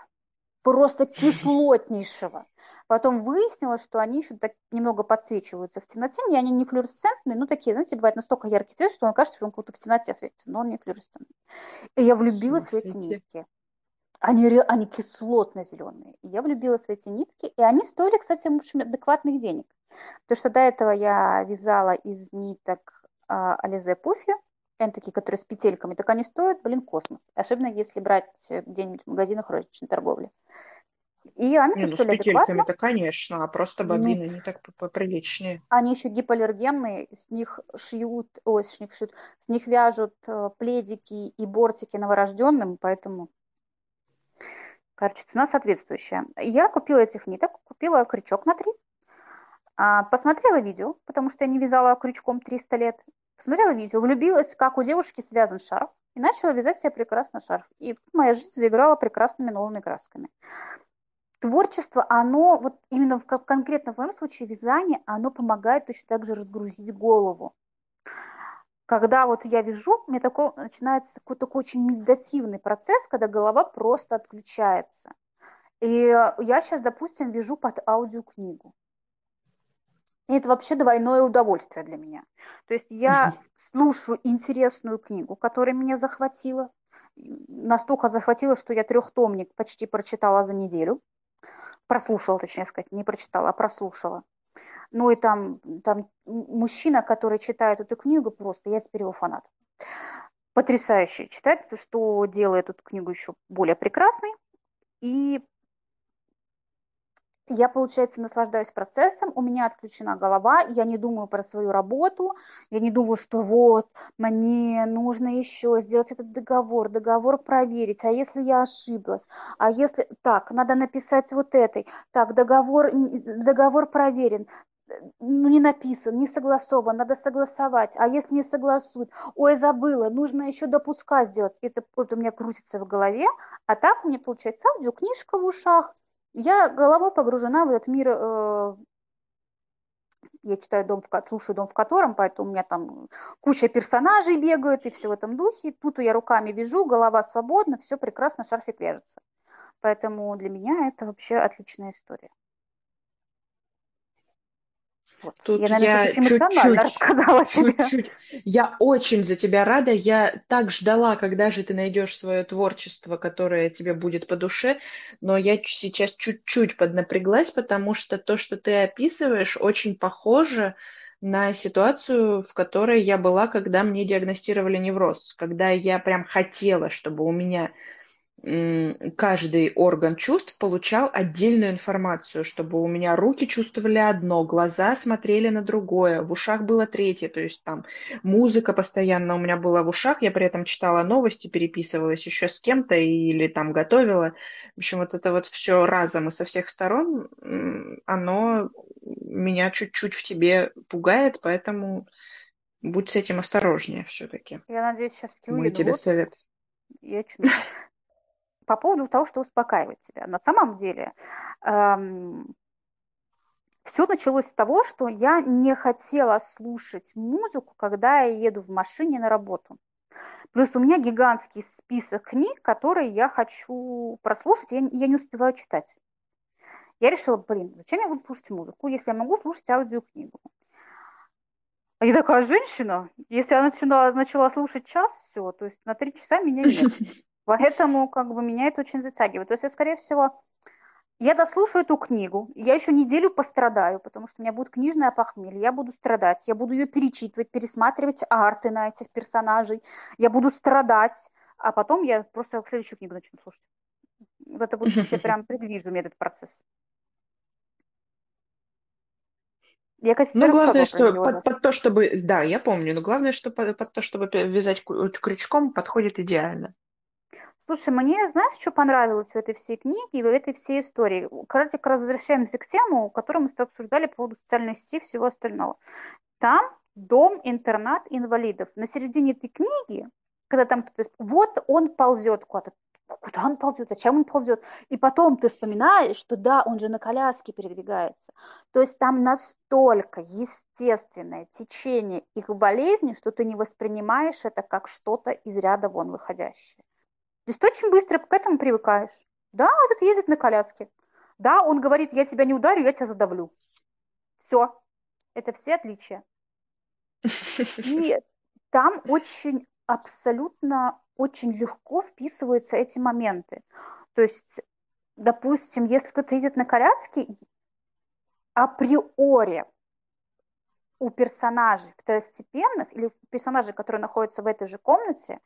Просто кислотнейшего. Потом выяснилось, что они еще так немного подсвечиваются в темноте, и они не флюоресцентные, ну такие, знаете, бывает настолько яркий цвет, что он кажется, что он как-то в темноте светится, но он не флюоресцентный. И я влюбилась в эти нитки. Они, они кислотно-зеленые. И я влюбилась в эти нитки, и они стоили, кстати, в общем, адекватных денег. Потому что до этого я вязала из ниток а, Ализе Пуфи, они такие, которые с петельками, так они стоят, блин, космос. Особенно если брать где-нибудь в магазинах розничной торговли. И они не, ну, с петельками-то, конечно, а просто бобины, ну, не так поприличнее. Они еще гипоаллергенные, с них шьют, ой, с них шьют, с них вяжут пледики и бортики новорожденным, поэтому, короче, цена соответствующая. Я купила этих ниток, купила крючок на три, посмотрела видео, потому что я не вязала крючком триста лет, посмотрела видео, влюбилась, как у девушки связан шарф, и начала вязать себе прекрасно шарф. И моя жизнь заиграла прекрасными новыми красками. Творчество, оно, вот именно в конкретно в моем случае вязание, оно помогает точно так же разгрузить голову. Когда вот я вяжу, у меня такой, начинается такой, такой очень медитативный процесс, когда голова просто отключается. И я сейчас, допустим, вяжу под аудиокнигу. И это вообще двойное удовольствие для меня. То есть я угу. слушаю интересную книгу, которая меня захватила. Настолько захватила, что я трехтомник почти прочитала за неделю. Прослушала, точнее сказать, не прочитала, а прослушала. Ну и там, там мужчина, который читает эту книгу, просто я теперь его фанат. Потрясающе читать, что делает эту книгу еще более прекрасной. И я, получается, наслаждаюсь процессом, у меня отключена голова, я не думаю про свою работу, я не думаю, что вот, мне нужно еще сделать этот договор, договор проверить, а если я ошиблась, а если так, надо написать вот этой, так, договор, договор проверен, ну, не написан, не согласован, надо согласовать, а если не согласуют, ой, забыла, нужно еще допуска сделать, это вот у меня крутится в голове, а так у меня получается аудиокнижка в ушах, я головой погружена в этот мир, э, я читаю «Дом в, слушаю «Дом в котором», поэтому у меня там куча персонажей бегают и все в этом духе. Тут я руками вяжу, голова свободна, все прекрасно, шарфик вяжется. Поэтому для меня это вообще отличная история. Вот. Тут я, наверное, я чуть-чуть, чуть-чуть. Я очень за тебя рада. Я так ждала, когда же ты найдешь свое творчество, которое тебе будет по душе. Но я сейчас чуть-чуть поднапряглась, потому что то, что ты описываешь, очень похоже на ситуацию, в которой я была, когда мне диагностировали невроз. Когда я прям хотела, чтобы у меня каждый орган чувств получал отдельную информацию, чтобы у меня руки чувствовали одно, глаза смотрели на другое, в ушах было третье, то есть там музыка постоянно у меня была в ушах, я при этом читала новости, переписывалась еще с кем-то или там готовила. В общем, вот это вот все разом и со всех сторон, оно меня чуть-чуть в тебе пугает, поэтому будь с этим осторожнее все-таки. Я надеюсь, сейчас ты уйду. Мой тебе совет. Я чуть по поводу того, что успокаивает тебя. На самом деле, эм, все началось с того, что я не хотела слушать музыку, когда я еду в машине на работу. Плюс у меня гигантский список книг, которые я хочу прослушать, я, я не успеваю читать. Я решила, блин, зачем я буду слушать музыку, если я могу слушать аудиокнигу? А я такая женщина, если я начала, начала слушать час, все, то есть на три часа меня нет. Поэтому как бы меня это очень затягивает. То есть я, скорее всего, я дослушаю эту книгу, я еще неделю пострадаю, потому что у меня будет книжное похмелье, я буду страдать, я буду ее перечитывать, пересматривать арты на этих персонажей, я буду страдать, а потом я просто следующую книгу начну слушать. Вот это вот я прям предвижу мне этот процесс. Я, кажется, ну, главное, что под, под то, чтобы... Да, я помню, но главное, что под, под то, чтобы вязать крючком, подходит идеально. Слушай, мне, знаешь, что понравилось в этой всей книге и в этой всей истории? Короче, как раз возвращаемся к тему, которую мы с тобой обсуждали по поводу социальной сети и всего остального. Там дом-интернат инвалидов. На середине этой книги, когда там кто-то... Вот он ползет куда-то. Куда он ползет? Зачем он ползет? И потом ты вспоминаешь, что да, он же на коляске передвигается. То есть там настолько естественное течение их болезни, что ты не воспринимаешь это как что-то из ряда вон выходящее. То есть ты очень быстро к этому привыкаешь. Да, он тут ездит на коляске. Да, он говорит, я тебя не ударю, я тебя задавлю. Все. Это все отличия. И там очень абсолютно, очень легко вписываются эти моменты. То есть, допустим, если кто-то едет на коляске, априори у персонажей второстепенных или персонажей, которые находятся в этой же комнате,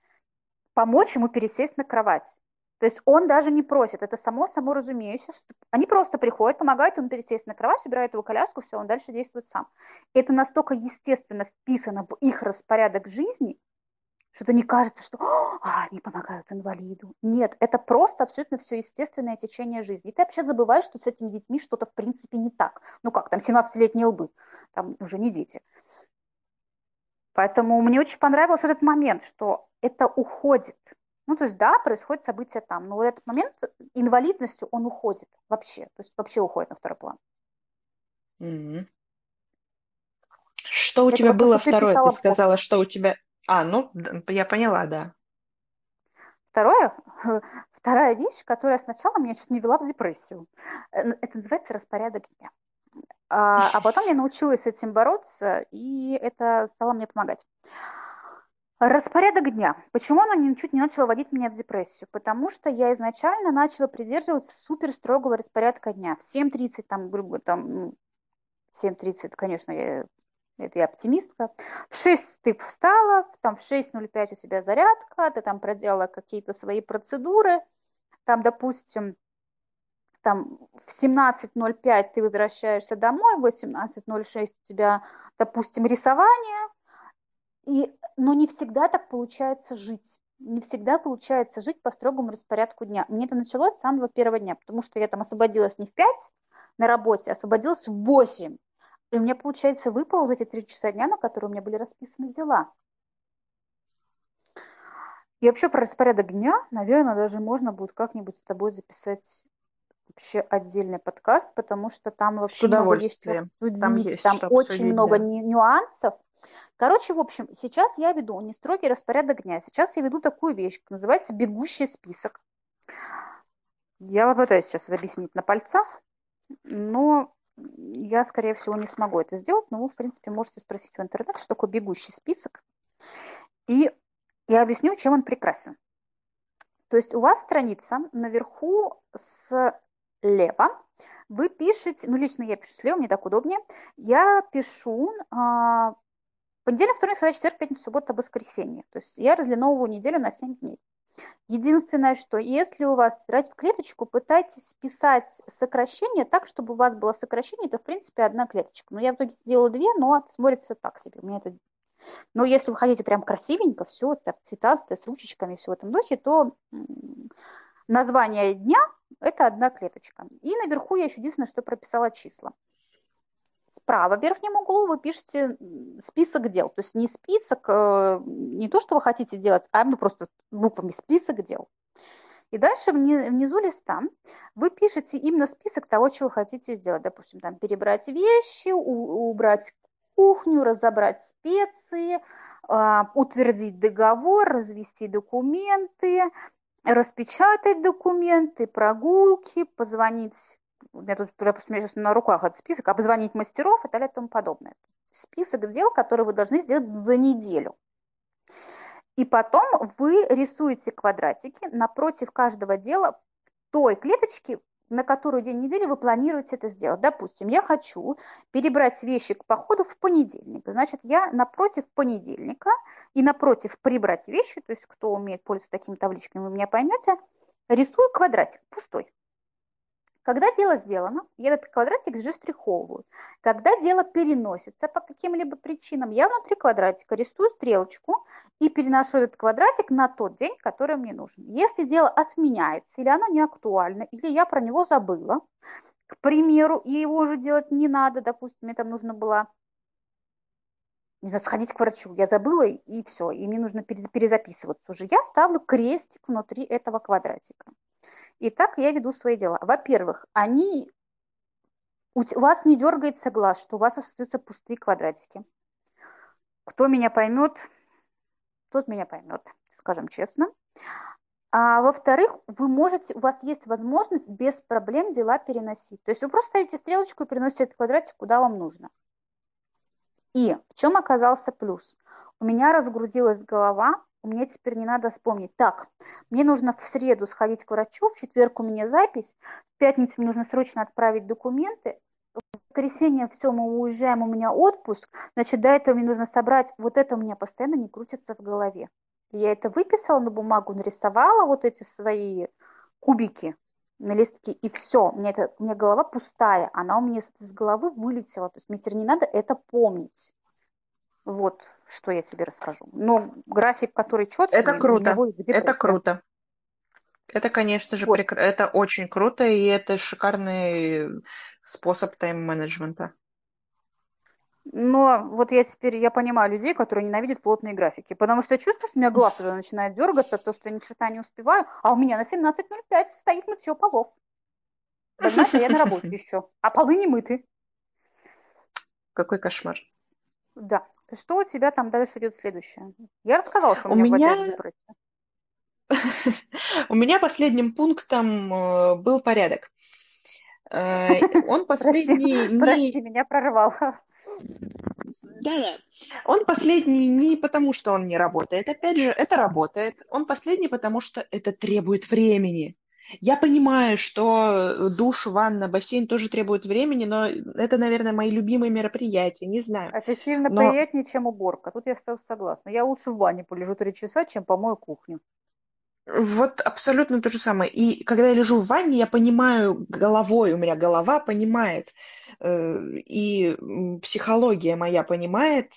помочь ему пересесть на кровать. То есть он даже не просит, это само-само разумеется. Что... Они просто приходят, помогают ему пересесть на кровать, убирают его коляску, все, он дальше действует сам. И это настолько естественно вписано в их распорядок жизни, что-то не кажется, что а, они помогают инвалиду. Нет, это просто абсолютно все естественное течение жизни. И ты вообще забываешь, что с этими детьми что-то в принципе не так. Ну как, там семнадцатилетние лбы, там уже не дети. Поэтому мне очень понравился этот момент, что это уходит. Ну, то есть, да, происходит событие там, но в этот момент инвалидностью он уходит вообще. То есть, вообще уходит на второй план. Mm-hmm. Что у это тебя вот было второе? Ты, ты сказала, после. Что у тебя... А, ну, я поняла, да. Второе? Вторая вещь, которая сначала меня чуть не вела в депрессию. Это называется распорядок дня. А, а потом я научилась с этим бороться, и это стало мне помогать. Распорядок дня. Почему она ничуть не начала вводить меня в депрессию? Потому что я изначально начала придерживаться супер строгого распорядка дня. В семь тридцать, там, грубо, там, в семь тридцать, конечно, я, это я оптимистка. В шесть ты встала, там, в шесть ноль пять у тебя зарядка, ты там проделала какие-то свои процедуры, там, допустим, там, в семнадцать ноль пять ты возвращаешься домой, в восемнадцать ноль шесть у тебя, допустим, рисование. И, но не всегда так получается жить. Не всегда получается жить по строгому распорядку дня. Мне это началось с самого первого дня, потому что я там освободилась не в пять на работе, а освободилась в восемь. И у меня, получается, выпало в эти три часа дня, на которые у меня были расписаны дела. И вообще про распорядок дня, наверное, даже можно будет как-нибудь с тобой записать вообще отдельный подкаст, потому что там вообще... С удовольствием. Там, есть там что очень обсудить, много да. нюансов. Короче, в общем, сейчас я веду не строгий распорядок дня, сейчас я веду такую вещь, называется бегущий список. Я попытаюсь сейчас это объяснить на пальцах, но я, скорее всего, не смогу это сделать, но вы, в принципе, можете спросить в интернете, что такое бегущий список, и я объясню, чем он прекрасен. То есть у вас страница наверху слева, вы пишете, ну, лично я пишу слева, мне так удобнее, я пишу... Понедельник, вторник, среда, четверг, пятница, суббота, воскресенье. То есть я разлиновываю неделю на семь дней. Единственное, что если у вас тетрадь в клеточку, пытайтесь писать сокращение так, чтобы у вас было сокращение, то в принципе одна клеточка. Но я в итоге сделала две, но смотрится так себе. У меня это... Но если вы хотите прям красивенько, все так цветастое, с ручечками, все в этом духе, то название дня – это одна клеточка. И наверху я еще единственное, что прописала числа. Справа в верхнем углу вы пишете список дел. То есть не список, не то, что вы хотите делать, а ну, просто буквами список дел. И дальше внизу листа вы пишете именно список того, чего хотите сделать. Допустим, там перебрать вещи, убрать кухню, разобрать специи, утвердить договор, развести документы, распечатать документы, прогулки, позвонить. У меня тут, допустим, сейчас на руках этот список, обзвонить мастеров и так далее и тому подобное. Список дел, которые вы должны сделать за неделю. И потом вы рисуете квадратики напротив каждого дела в той клеточке, на которую день недели вы планируете это сделать. Допустим, я хочу перебрать вещи к походу в понедельник. Значит, я напротив понедельника и напротив прибрать вещи, то есть кто умеет пользоваться такими табличками, вы меня поймете, рисую квадратик пустой. Когда дело сделано, я этот квадратик заштриховываю. Когда дело переносится по каким-либо причинам, я внутри квадратика рисую стрелочку и переношу этот квадратик на тот день, который мне нужен. Если дело отменяется, или оно не актуально, или я про него забыла, к примеру, и его уже делать не надо, допустим, мне там нужно было, не знаю, сходить к врачу, я забыла, и все, и мне нужно перезаписываться уже, я ставлю крестик внутри этого квадратика. И так я веду свои дела. Во-первых, они... у вас не дергается глаз, что у вас остаются пустые квадратики. Кто меня поймет, тот меня поймет, скажем честно. А во-вторых, вы можете, у вас есть возможность без проблем дела переносить. То есть вы просто ставите стрелочку и переносите этот квадратик, куда вам нужно. И в чем оказался плюс? У меня разгрузилась голова. Мне теперь не надо вспомнить. Так, мне нужно в среду сходить к врачу, в четверг у меня запись, в пятницу мне нужно срочно отправить документы, в воскресенье все, мы уезжаем, у меня отпуск, значит, до этого мне нужно собрать, вот это у меня постоянно не крутится в голове. Я это выписала на бумагу, нарисовала вот эти свои кубики на листке, и все, у меня, это, у меня голова пустая, она у меня из головы вылетела, то есть мне теперь не надо это помнить. Вот, что я тебе расскажу. Но график, который четкий... Это круто, это круто. Это, конечно же, вот. прекр... это очень круто, и это шикарный способ тайм-менеджмента. Но вот я теперь, я понимаю людей, которые ненавидят плотные графики, потому что я чувствую, что у меня глаз уже начинает дергаться, то, что я ни черта не успеваю, а у меня на семнадцать ноль пять стоит мытье полов. Да, знаете, я на работе еще, а полы не мыты. Какой кошмар. Да. Что у тебя там дальше идет следующее? Я рассказала, что у меня... У меня последним пунктом был порядок. Он последний не... Прости, меня прорвало. Да-да. Он последний не потому, что он не работает. Опять же, это работает. Он последний, потому что это требует времени. Я понимаю, что душ, ванна, бассейн тоже требуют времени, но это, наверное, мои любимые мероприятия, не знаю. Это сильно но... приятнее, чем уборка. Тут я с тобой согласна. Я лучше в ванне полежу три часа, чем помою кухню. Вот абсолютно то же самое. И когда я лежу в ванне, я понимаю головой, у меня голова понимает, и психология моя понимает,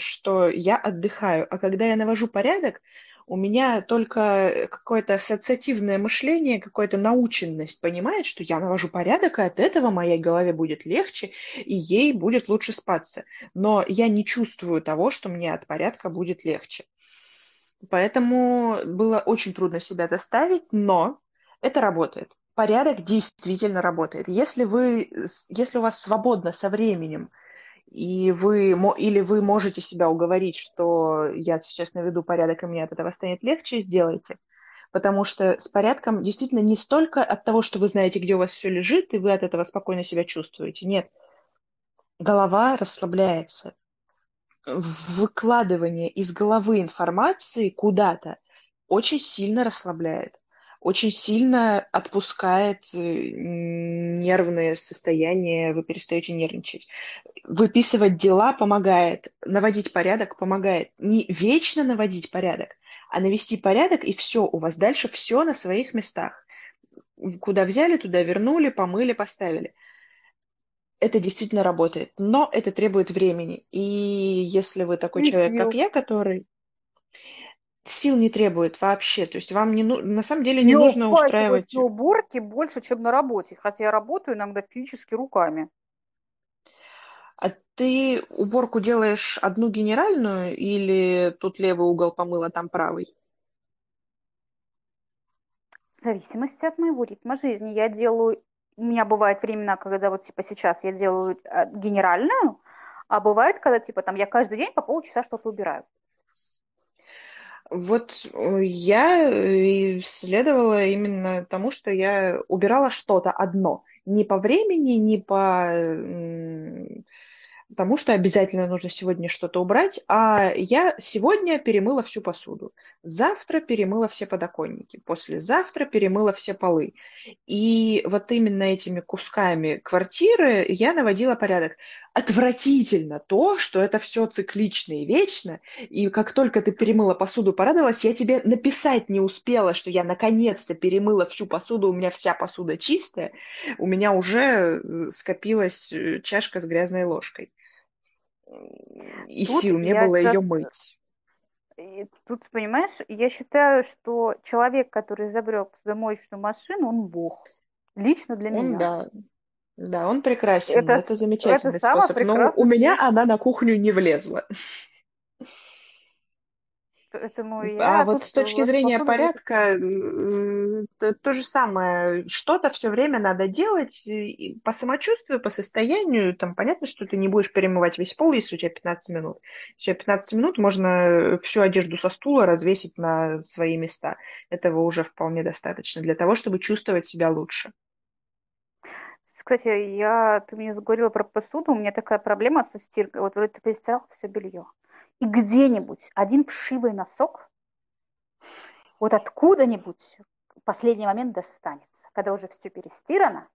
что я отдыхаю. А когда я навожу порядок, у меня только какое-то ассоциативное мышление, какая-то наученность понимает, что я навожу порядок, и от этого моей голове будет легче, и ей будет лучше спаться. Но я не чувствую того, что мне от порядка будет легче. Поэтому было очень трудно себя заставить, но это работает. Порядок действительно работает. Если вы, если у вас свободно со временем, и вы, или вы можете себя уговорить, что я сейчас наведу порядок, и мне от этого станет легче, сделайте. Потому что с порядком действительно не столько от того, что вы знаете, где у вас все лежит, и вы от этого спокойно себя чувствуете. Нет, голова расслабляется. Выкладывание из головы информации куда-то очень сильно расслабляет, очень сильно отпускает нервное состояние, вы перестаете нервничать. Выписывать дела помогает, наводить порядок помогает. Не вечно наводить порядок, а навести порядок, и все, у вас дальше все на своих местах. Куда взяли, туда вернули, помыли, поставили. Это действительно работает, но это требует времени. И если вы такой и человек, сил. Как я, который сил не требует вообще, то есть вам не, на самом деле не, не нужно устраивать... Не уборки больше, чем на работе, хотя я работаю иногда физически руками. А ты уборку делаешь одну генеральную или тут левый угол помыла, там правый? В зависимости от моего ритма жизни я делаю... У меня бывают времена, когда вот типа сейчас я делаю генеральную, а бывает, когда типа там я каждый день по полчаса что-то убираю. Вот я следовала именно тому, что я убирала что-то одно. Не по времени, не по тому, что обязательно нужно сегодня что-то убрать, а я сегодня перемыла всю посуду. Завтра перемыла все подоконники, послезавтра перемыла все полы. И вот именно этими кусками квартиры я наводила порядок. Отвратительно то, что это все циклично и вечно, и как только ты перемыла посуду, порадовалась, я тебе написать не успела, что я наконец-то перемыла всю посуду, у меня вся посуда чистая, у меня уже скопилась чашка с грязной ложкой. И тут сил не было ее мыть. Тут, понимаешь, я считаю, что человек, который изобрел посудомоечную машину, он бог. Лично для он, меня. Да. да, он прекрасен. Это, это замечательный это способ. Но у меня вещь. Она на кухню не влезла. Поэтому я а вот с точки зрения порядка это то же самое. Что-то все время надо делать по самочувствию, по состоянию. Там понятно, что ты не будешь перемывать весь пол, если у тебя пятнадцать минут. Если у тебя пятнадцать минут, можно всю одежду со стула развесить на свои места. Этого уже вполне достаточно для того, чтобы чувствовать себя лучше. Кстати, я, ты мне заговорила про посуду. У меня такая проблема со стиркой. Вот вроде ты перестирал все белье. И где-нибудь один вшивый носок вот откуда-нибудь в последний момент достанется, когда уже все перестирано,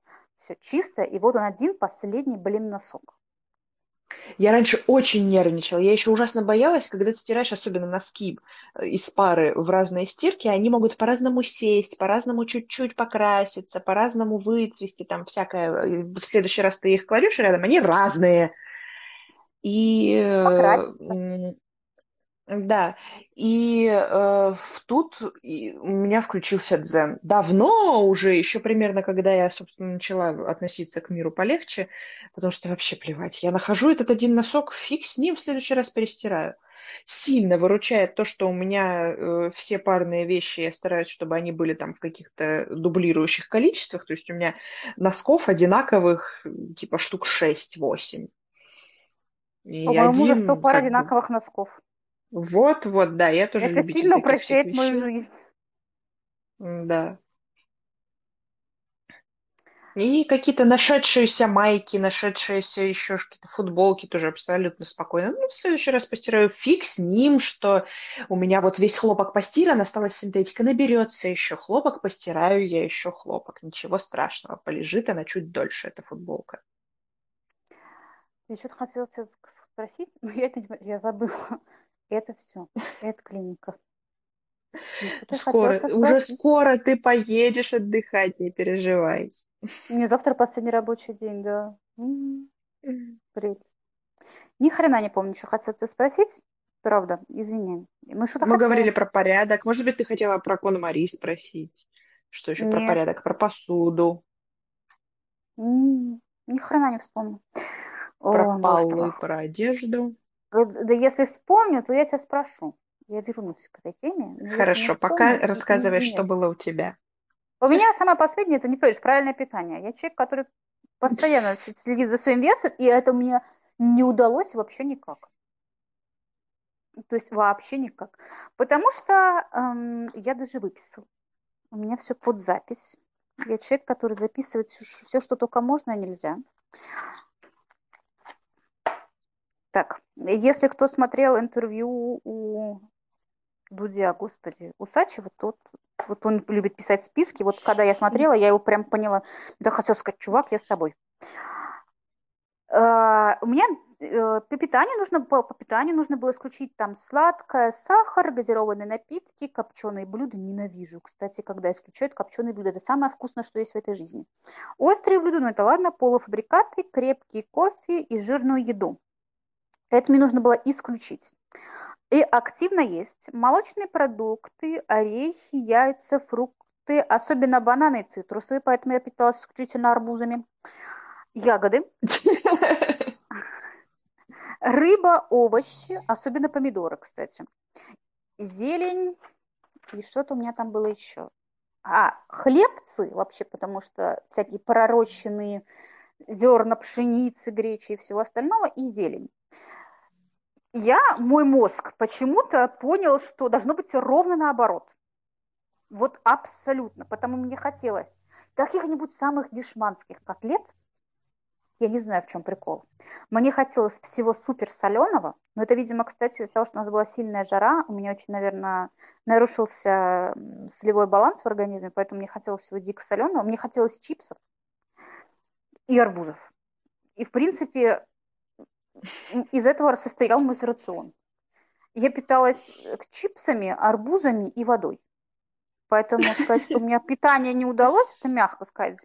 все чисто, и вот он один последний, блин, носок. Я раньше очень нервничала, я еще ужасно боялась, когда ты стираешь, особенно носки из пары в разные стирки, они могут по-разному сесть, по-разному чуть-чуть покраситься, по-разному выцвести, там всякое. В следующий раз ты их кладешь рядом, они разные. И э, да, и э, тут и у меня включился дзен. Давно уже, еще примерно, когда я, собственно, начала относиться к миру полегче, потому что вообще плевать. Я нахожу этот один носок, фиг с ним, в следующий раз перестираю. Сильно выручает то, что у меня э, все парные вещи, я стараюсь, чтобы они были там в каких-то дублирующих количествах. То есть у меня носков одинаковых типа штук шесть-восемь. И у моего мужа сто пар одинаковых носков. Вот-вот, да, я тоже люблю. Это сильно упрощает мою жизнь. Да. И какие-то нашедшиеся майки, нашедшиеся еще какие-то футболки тоже абсолютно спокойно. Ну, в следующий раз постираю. Фиг с ним, что у меня вот весь хлопок постиран, осталась синтетика. Наберется еще хлопок, постираю я еще хлопок. Ничего страшного, полежит она чуть дольше, эта футболка. Я что-то хотела тебя спросить, но я, это, я забыла. Это все, это клиника. Скоро, уже скоро ты поедешь отдыхать, не переживай. У меня завтра последний рабочий день, да. Привет. Ни хрена не помню, что хотела тебя спросить. Правда, извини. Мы, что-то Мы говорили про порядок. Может быть, ты хотела про Кон-Мари спросить? Что еще Нет. про порядок? Про посуду. Ни, ни хрена не вспомню. Про О, полы, про одежду. Да если вспомню, то я тебя спрошу. Я вернусь к этой теме. Хорошо, пока вспомню, рассказывай, что было у тебя. У меня самое последнее, это не поешь, правильное питание. Я человек, который постоянно следит за своим весом, и это мне не удалось вообще никак. То есть вообще никак. Потому что эм, я даже выписала. У меня все под запись. Я человек, который записывает все, что только можно и нельзя. Так, если кто смотрел интервью у Дудя, господи, Усачева, тот, вот он любит писать списки. Вот когда я смотрела, я его прям поняла. Да, хотел сказать, чувак, я с тобой. А, у меня э, по, питанию нужно, по, по питанию нужно было исключить там сладкое, сахар, газированные напитки, копченые блюда. Ненавижу, кстати, когда исключают копченые блюда. Это самое вкусное, что есть в этой жизни. Острые блюда, ну это ладно, полуфабрикаты, крепкий кофе и жирную еду. Это мне нужно было исключить. И активно есть молочные продукты, орехи, яйца, фрукты, особенно бананы и цитрусы, поэтому я питалась исключительно арбузами, ягоды, рыба, овощи, особенно помидоры, кстати, зелень, и что-то у меня там было еще. А, хлебцы вообще, потому что всякие пророщенные зерна, пшеницы, гречи и всего остального, и зелень. Я, мой мозг почему-то понял, что должно быть все ровно наоборот. Вот абсолютно. Потому мне хотелось каких-нибудь самых дешманских котлет. Я не знаю, в чем прикол. Мне хотелось всего суперсоленого. Но это, видимо, кстати, из-за того, что у нас была сильная жара. У меня очень, наверное, нарушился солевой баланс в организме. Поэтому мне хотелось всего дико соленого. Мне хотелось чипсов и арбузов. И, в принципе... Из этого состоял мой рацион. Я питалась чипсами, арбузами и водой. Поэтому сказать, что у меня питание не удалось, это мягко сказать.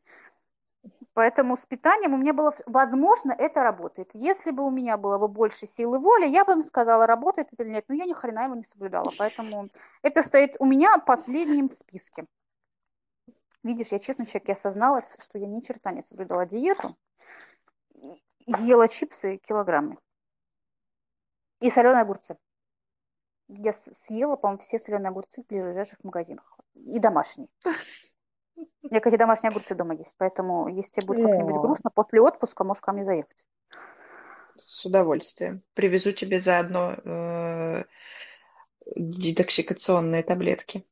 Поэтому с питанием у меня было... Возможно, это работает. Если бы у меня было бы больше силы воли, я бы им сказала, работает это или нет. Но я ни хрена его не соблюдала. Поэтому это стоит у меня последним в списке. Видишь, я честно человек, я осозналась, что я ни черта не соблюдала диету. Ела чипсы килограммами. И соленые огурцы. Я съела, по-моему, все соленые огурцы в ближайших магазинах. И домашние. У меня какие домашние огурцы дома есть. Поэтому, если тебе будет как-нибудь грустно, после отпуска можешь ко мне заехать. С удовольствием. Привезу тебе заодно детоксикационные таблетки.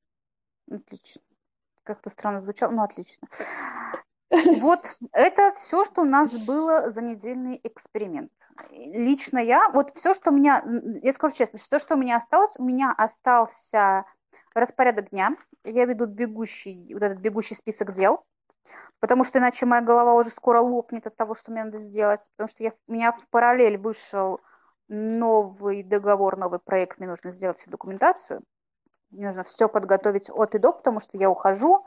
Отлично. Как-то странно звучало, но отлично. Вот это все, что у нас было за недельный эксперимент. Лично я, вот все, что у меня, я скажу честно, все, что у меня осталось, у меня остался распорядок дня. Я веду бегущий, вот этот бегущий список дел, потому что иначе моя голова уже скоро лопнет от того, что мне надо сделать, потому что я, у меня в параллель вышел новый договор, новый проект, мне нужно сделать всю документацию, мне нужно все подготовить от и до, потому что я ухожу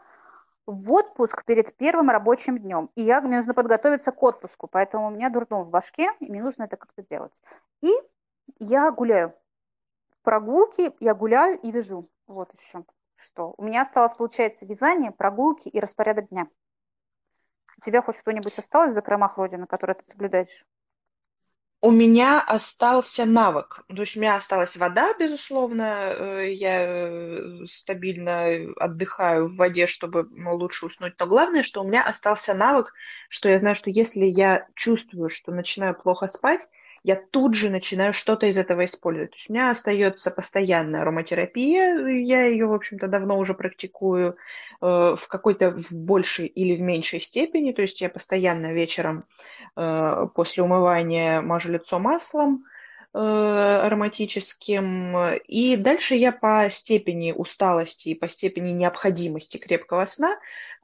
в отпуск перед первым рабочим днем. И я, мне нужно подготовиться к отпуску, поэтому у меня дурдом в башке, и мне нужно это как-то делать. И я гуляю. Прогулки, я гуляю и вяжу. Вот еще что. У меня осталось, получается, вязание, прогулки и распорядок дня. У тебя хоть что-нибудь осталось в закромах родины, которое ты соблюдаешь? У меня остался навык. То есть у меня осталась вода, безусловно. Я стабильно отдыхаю в воде, чтобы лучше уснуть. Но главное, что у меня остался навык, что я знаю, что если я чувствую, что начинаю плохо спать, я тут же начинаю что-то из этого использовать. То есть у меня остается постоянная ароматерапия, я ее, в общем-то, давно уже практикую э, в какой-то в большей или в меньшей степени. То есть я постоянно вечером э, после умывания мажу лицо маслом э, ароматическим. И дальше я по степени усталости и по степени необходимости крепкого сна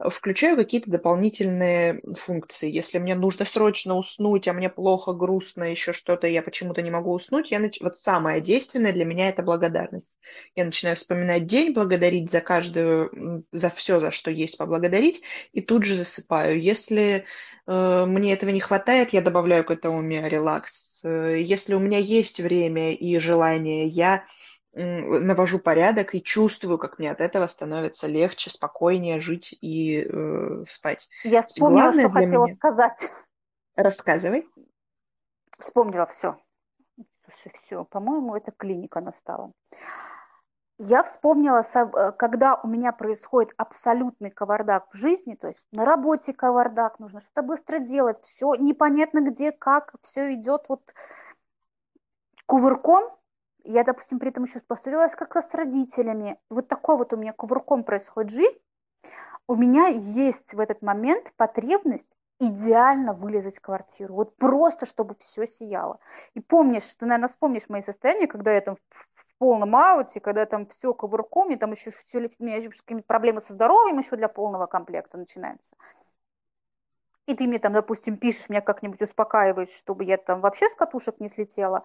включаю какие-то дополнительные функции. Если мне нужно срочно уснуть, а мне плохо, грустно, еще что-то, я почему-то не могу уснуть, я нач... вот самое действенное для меня – это благодарность. Я начинаю вспоминать день, благодарить за каждую, за все, за что есть, поблагодарить, и тут же засыпаю. Если э, мне этого не хватает, я добавляю к этому миорелакс. Если у меня есть время и желание, я навожу порядок и чувствую, как мне от этого становится легче, спокойнее жить и э, спать. Я вспомнила, главное, что хотела меня... сказать. Рассказывай. Вспомнила все. Слушай, все. По-моему, это клиника настала. Я вспомнила, когда у меня происходит абсолютный кавардак в жизни, то есть на работе кавардак, нужно что-то быстро делать, все непонятно где, как, все идет вот кувырком. Я, допустим, при этом еще поссорилась как-то с родителями. Вот такой вот у меня кувырком происходит жизнь. У меня есть в этот момент потребность идеально вылезать в квартиру. Вот просто, чтобы все сияло. И помнишь, ты, наверное, вспомнишь мои состояния, когда я там в полном ауте, когда там все кувырком, и там еще все летит, у меня еще какие-то проблемы со здоровьем еще для полного комплекта начинаются. И ты мне там, допустим, пишешь, меня как-нибудь успокаиваешь, чтобы я там вообще с катушек не слетела.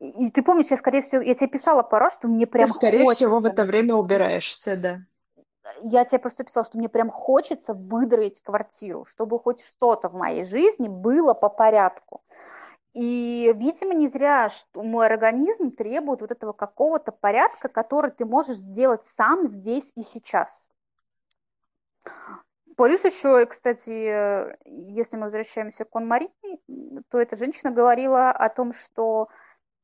И ты помнишь, я, скорее всего, я тебе писала пару раз, что мне прям хочется. Ты, скорее хочется. всего, в это время убираешься, да. Я тебе просто писала, что мне прям хочется выдроить квартиру, чтобы хоть что-то в моей жизни было по порядку. И, видимо, не зря, что мой организм требует вот этого какого-то порядка, который ты можешь сделать сам здесь и сейчас. Плюс еще, кстати, если мы возвращаемся к Ан-Мари, то эта женщина говорила о том, что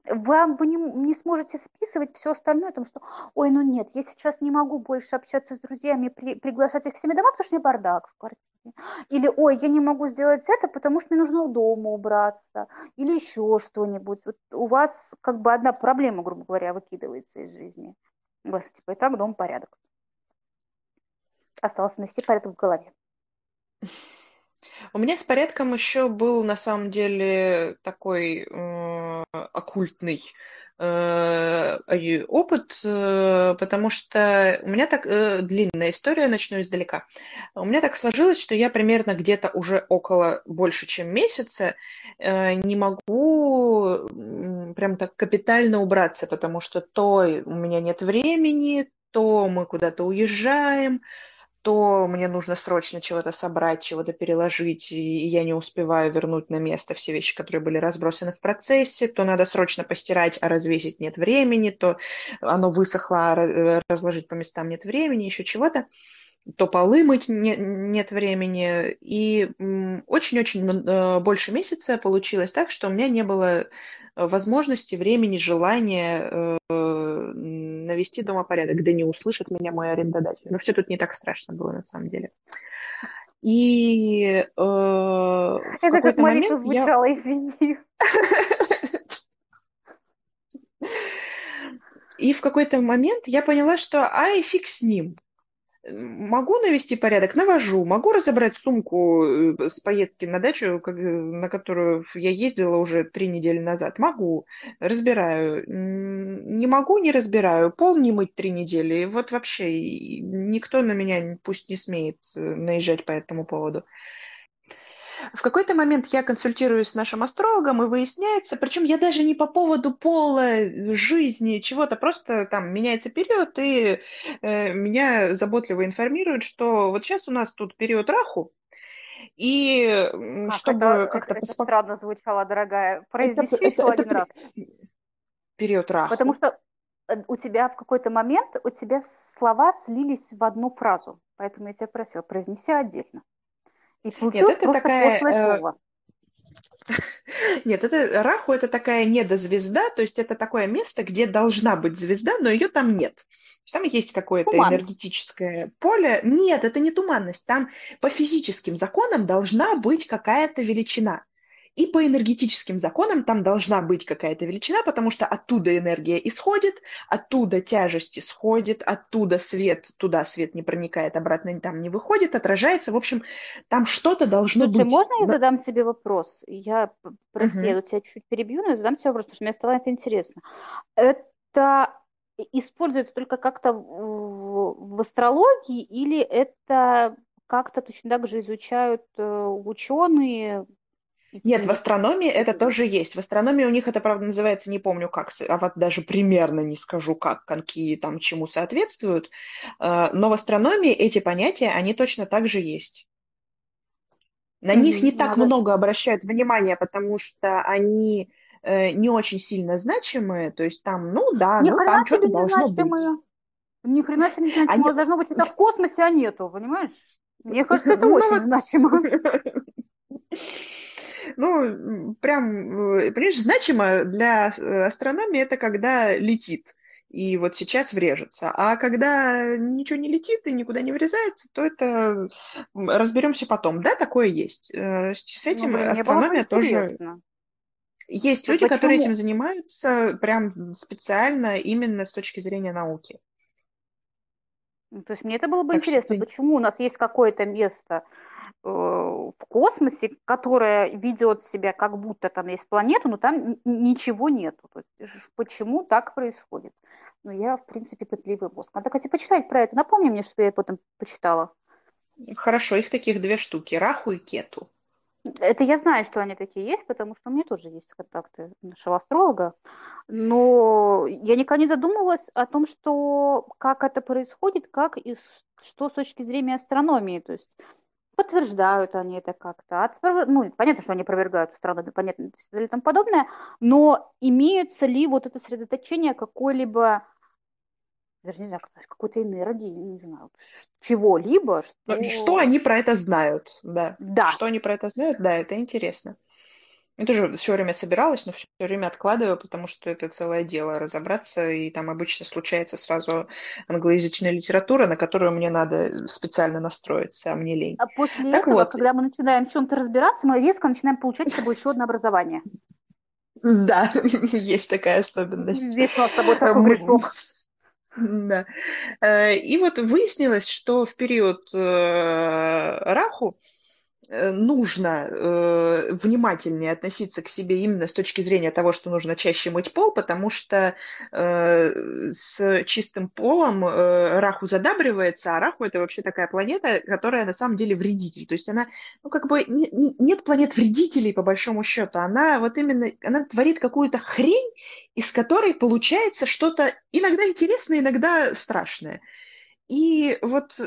Вам вы не, не сможете списывать все остальное, потому что, ой, ну нет, я сейчас не могу больше общаться с друзьями, при, приглашать их к себе домой, потому что у меня бардак в квартире. Или, ой, я не могу сделать это, потому что мне нужно у дома убраться. Или еще что-нибудь. Вот у вас как бы одна проблема, грубо говоря, выкидывается из жизни. У вас типа и так дом порядок. Осталось навести порядок в голове. У меня с порядком еще был, на самом деле, такой э, оккультный э, опыт, э, потому что у меня так... Э, длинная история, начну издалека. У меня так сложилось, что я примерно где-то уже около больше, чем месяца э, не могу э, прям так капитально убраться, потому что то у меня нет времени, то мы куда-то уезжаем, то мне нужно срочно чего-то собрать, чего-то переложить, и я не успеваю вернуть на место все вещи, которые были разбросаны в процессе, то надо срочно постирать, а развесить нет времени, то оно высохло, а разложить по местам нет времени, еще чего-то, то полы мыть не, нет времени. И очень-очень больше месяца получилось так, что у меня не было возможности, времени, желания навести дома порядок, да не услышит меня мой арендодатель. Но все тут не так страшно было, на самом деле. И э, в это какой-то как молитва момент звучала, я... извини. И в какой-то момент я поняла, что ай, фиг с ним. Могу навести порядок? Навожу. Могу разобрать сумку с поездки на дачу, на которую я ездила уже три недели назад? Могу. Разбираю. Не могу, не разбираю. Пол не мыть три недели. Вот вообще никто на меня пусть не смеет наезжать по этому поводу. В какой-то момент я консультируюсь с нашим астрологом, и выясняется, причем я даже не по поводу пола, жизни, чего-то, просто там меняется период, и э, меня заботливо информируют, что вот сейчас у нас тут период Раху, и а, чтобы это, как-то... Это, поспок... это странно звучало, дорогая. Произнеси это, еще это, один это... раз. Период Раху. Потому что у тебя в какой-то момент, у тебя слова слились в одну фразу, поэтому я тебя просила, произнеси отдельно. И получилось просто пошлое слово. Нет, это Раху, это такая недозвезда, то есть это такое место, где должна быть звезда, но ее там нет. Там есть какое-то энергетическое поле. Нет, это не туманность. Там по физическим законам должна быть какая-то величина. И по энергетическим законам там должна быть какая-то величина, потому что оттуда энергия исходит, оттуда тяжесть исходит, оттуда свет, туда свет не проникает, обратно там не выходит, отражается. В общем, там что-то должно Слушай, быть. Можно я да. задам себе вопрос? Я, прости, угу. я тебя чуть перебью, но я задам себе вопрос, потому что мне стало это интересно. Это используется только как-то в, в астрологии или это как-то точно так же изучают ученые? Нет, в астрономии это тоже есть. В астрономии у них это, правда, называется, не помню как, а вот даже примерно не скажу, как, какие там чему соответствуют, но в астрономии эти понятия, они точно так же есть. На mm-hmm. них не так Надо... много обращают внимания, потому что они э, не очень сильно значимые, то есть там, ну да, ну, там что-то должно значимые. быть. Ни хрена себе не значимое. Они... Должно быть, что-то в космосе, а нету, понимаешь? Мне кажется, это очень значимо. Ну, прям, понимаешь, значимо для астрономии это когда летит, и вот сейчас врежется. А когда ничего не летит и никуда не врезается, то это разберемся потом. Да, такое есть. С этим ну, астрономия тоже... Есть люди, Почему? которые этим занимаются прям специально именно с точки зрения науки. То есть мне это было бы так интересно, что... почему у нас есть какое-то место... в космосе, которая ведет себя, как будто там есть планету, но там ничего нету. Почему так происходит? Ну, я, в принципе, пытливый мозг. Надо, кстати, почитать про это. Напомни мне, что я потом почитала. Хорошо, их таких две штуки, Раху и Кету. Это я знаю, что они такие есть, потому что у меня тоже есть контакты нашего астролога, но я никогда не задумывалась о том, что как это происходит, как и что с точки зрения астрономии, то есть подтверждают они это как-то, отспро... ну, понятно, что они опровергают страны, понятно, и тому подобное, но имеется ли вот это сосредоточение какой-либо, даже не знаю, какой-то энергии, не знаю, чего-либо. Что... что они про это знают, да. да. Что они про это знают, да, это интересно. Я тоже все время собиралась, но все время откладываю, потому что это целое дело разобраться, и там обычно случается сразу англоязычная литература, на которую мне надо специально настроиться, а мне лень. А после так этого, вот. когда мы начинаем в чем-то разбираться, мы резко начинаем получать с собой еще одно образование. Да, есть такая особенность. Здесь у нас с тобой такой грешок. Да. И вот выяснилось, что в период Раху нужно э, внимательнее относиться к себе именно с точки зрения того, что нужно чаще мыть пол, потому что э, с чистым полом э, Раху задабривается, а Раху – это вообще такая планета, которая на самом деле вредитель. То есть она, ну как бы, не, не, нет планет-вредителей по большому счету, она вот именно, она творит какую-то хрень, из которой получается что-то иногда интересное, иногда страшное. И вот,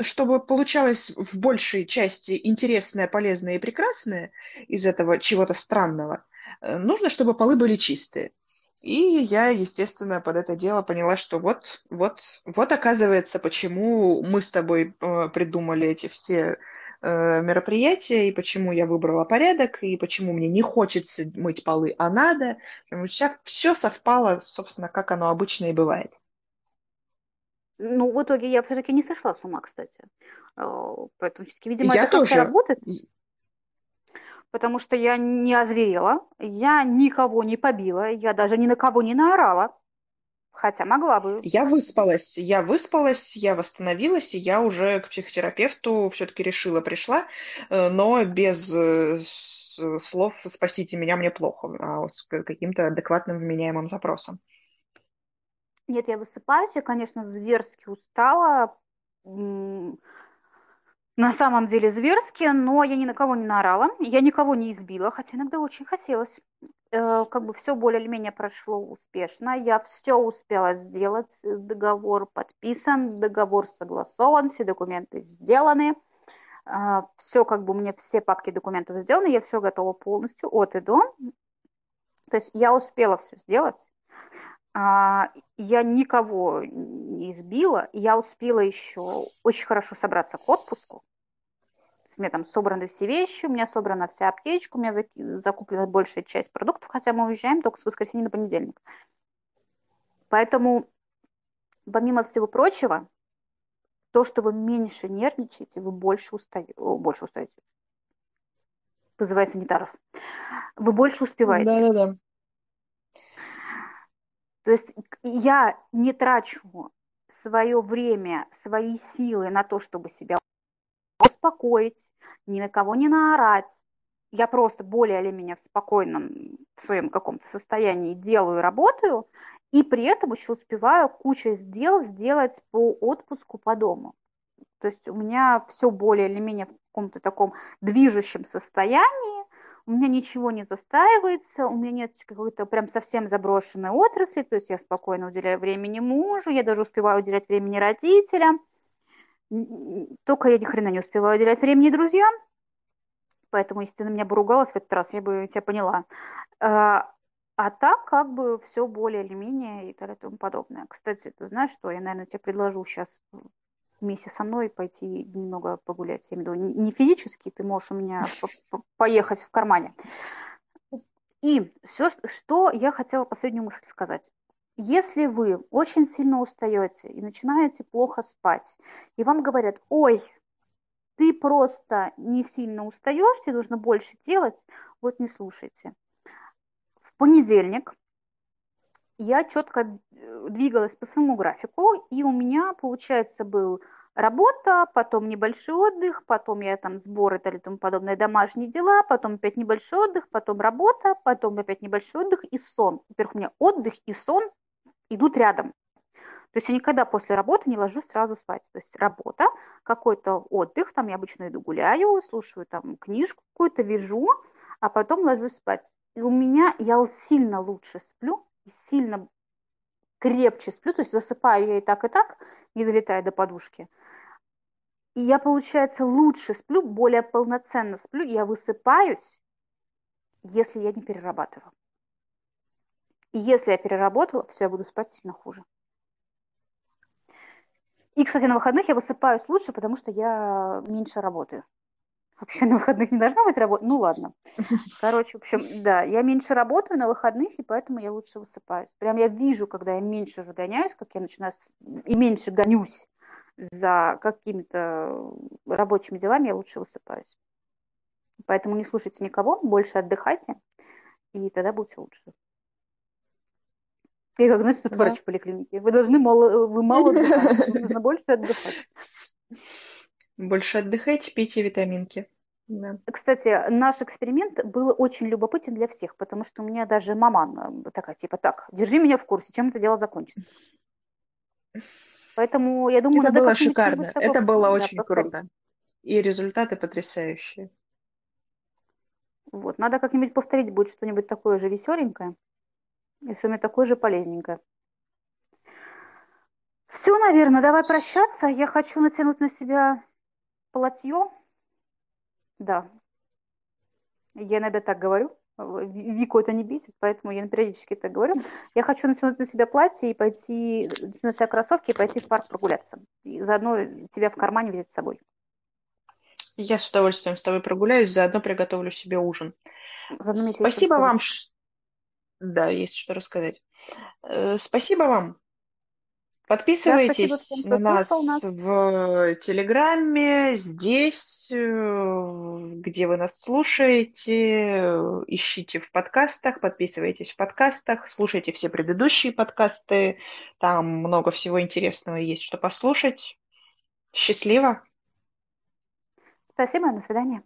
чтобы получалось в большей части интересное, полезное и прекрасное из этого чего-то странного, нужно, чтобы полы были чистые. И я, естественно, под это дело поняла, что вот, вот, вот оказывается, почему мы с тобой придумали эти все мероприятия, и почему я выбрала порядок, и почему мне не хочется мыть полы, а надо. Все совпало, собственно, как оно обычно и бывает. Ну, в итоге я все-таки не сошла с ума, кстати. Поэтому, все-таки, видимо, я это тоже работает. Потому что я не озверела, я никого не побила, я даже ни на кого не наорала. Хотя могла бы. Я выспалась, я выспалась, я восстановилась, и я уже к психотерапевту все-таки решила, пришла, но без слов «спасите меня, мне плохо», а вот с каким-то адекватным вменяемым запросом. Нет, я высыпаюсь, я, конечно, зверски устала, на самом деле зверски, но я ни на кого не наорала, я никого не избила, хотя иногда очень хотелось. Как бы все более-менее прошло успешно, я все успела сделать, договор подписан, договор согласован, все документы сделаны, все как бы у меня все папки документов сделаны, я все готова полностью от и до, то есть я успела все сделать. Я никого не избила, я успела еще очень хорошо собраться к отпуску. У меня там собраны все вещи, у меня собрана вся аптечка, у меня закуплена большая часть продуктов, хотя мы уезжаем только с воскресенья на понедельник. Поэтому, помимо всего прочего, то, что вы меньше нервничаете, вы больше устаете, больше устаете. вызывая санитаров. Вы больше успеваете. Да-да-да. То есть я не трачу свое время, свои силы на то, чтобы себя успокоить, ни на кого не наорать. Я просто более или менее в спокойном в своем каком-то состоянии делаю, работаю, и при этом еще успеваю кучу дел сделать по отпуску, по дому. То есть у меня все более или менее в каком-то таком движущем состоянии, у меня ничего не застаивается, у меня нет какой-то прям совсем заброшенной отрасли, то есть я спокойно уделяю времени мужу, я даже успеваю уделять времени родителям, только я ни хрена не успеваю уделять времени друзьям, поэтому если ты на меня бы ругалась в этот раз, я бы тебя поняла. А так как бы все более или менее и тому подобное. Кстати, ты знаешь, что я, наверное, тебе предложу сейчас вместе со мной пойти немного погулять. Я имею в виду, не физически, ты можешь у меня поехать в кармане. И все, что я хотела последнюю мысль сказать. Если вы очень сильно устаете и начинаете плохо спать, и вам говорят, ой, ты просто не сильно устаешь, тебе нужно больше делать, вот не слушайте. Понедельник я четко двигалась по своему графику, и у меня, получается, был работа, потом небольшой отдых, потом я там сборы и тому подобное, домашние дела, потом опять небольшой отдых, потом работа, потом опять небольшой отдых и сон. Во-первых, у меня отдых и сон идут рядом. То есть я никогда после работы не ложусь сразу спать. То есть работа, какой-то отдых, там я обычно иду гуляю, слушаю там книжку какую-то, вяжу, а потом ложусь спать. И у меня, я сильно лучше сплю, сильно крепче сплю, то есть засыпаю я и так, и так, не долетая до подушки. И я, получается, лучше сплю, более полноценно сплю, я высыпаюсь, если я не перерабатываю. И если я переработала, все, я буду спать сильно хуже. И, кстати, на выходных я высыпаюсь лучше, потому что я меньше работаю. Вообще на выходных не должна быть работа. Ну ладно. Короче, в общем, да, я меньше работаю на выходных, и поэтому я лучше высыпаюсь. Прям я вижу, когда я меньше загоняюсь, как я начинаю и меньше гонюсь за какими-то рабочими делами, я лучше высыпаюсь. Поэтому не слушайте никого, больше отдыхайте, и тогда будет все лучше. И как, знаете, тут врач в поликлинике. Вы должны мало, вы мало отдыхать, вам нужно больше отдыхать. Больше отдыхайте, пейте витаминки. Да. Кстати, наш эксперимент был очень любопытен для всех, потому что у меня даже мама такая, типа, так, держи меня в курсе, чем это дело закончится. Поэтому, я думаю... Это было шикарно, это было очень круто. И результаты потрясающие. Вот, надо как-нибудь повторить, будет что-нибудь такое же веселенькое, и с вами такое же полезненькое. Все, наверное, давай прощаться. Я хочу натянуть на себя... Платье, да, я иногда так говорю, Вику это не бесит, поэтому я периодически так говорю. Я хочу натянуть на себя платье и пойти, натянуть на себя кроссовки и пойти в парк прогуляться. И заодно тебя в кармане взять с собой. Я с удовольствием с тобой прогуляюсь, заодно приготовлю себе ужин. Спасибо вам. Да, есть что рассказать. Спасибо вам. Подписывайтесь да, спасибо, на нас, нас в Телеграме, здесь, где вы нас слушаете, ищите в подкастах, подписывайтесь в подкастах, слушайте все предыдущие подкасты, там много всего интересного есть, что послушать. Счастливо! Спасибо, до свидания.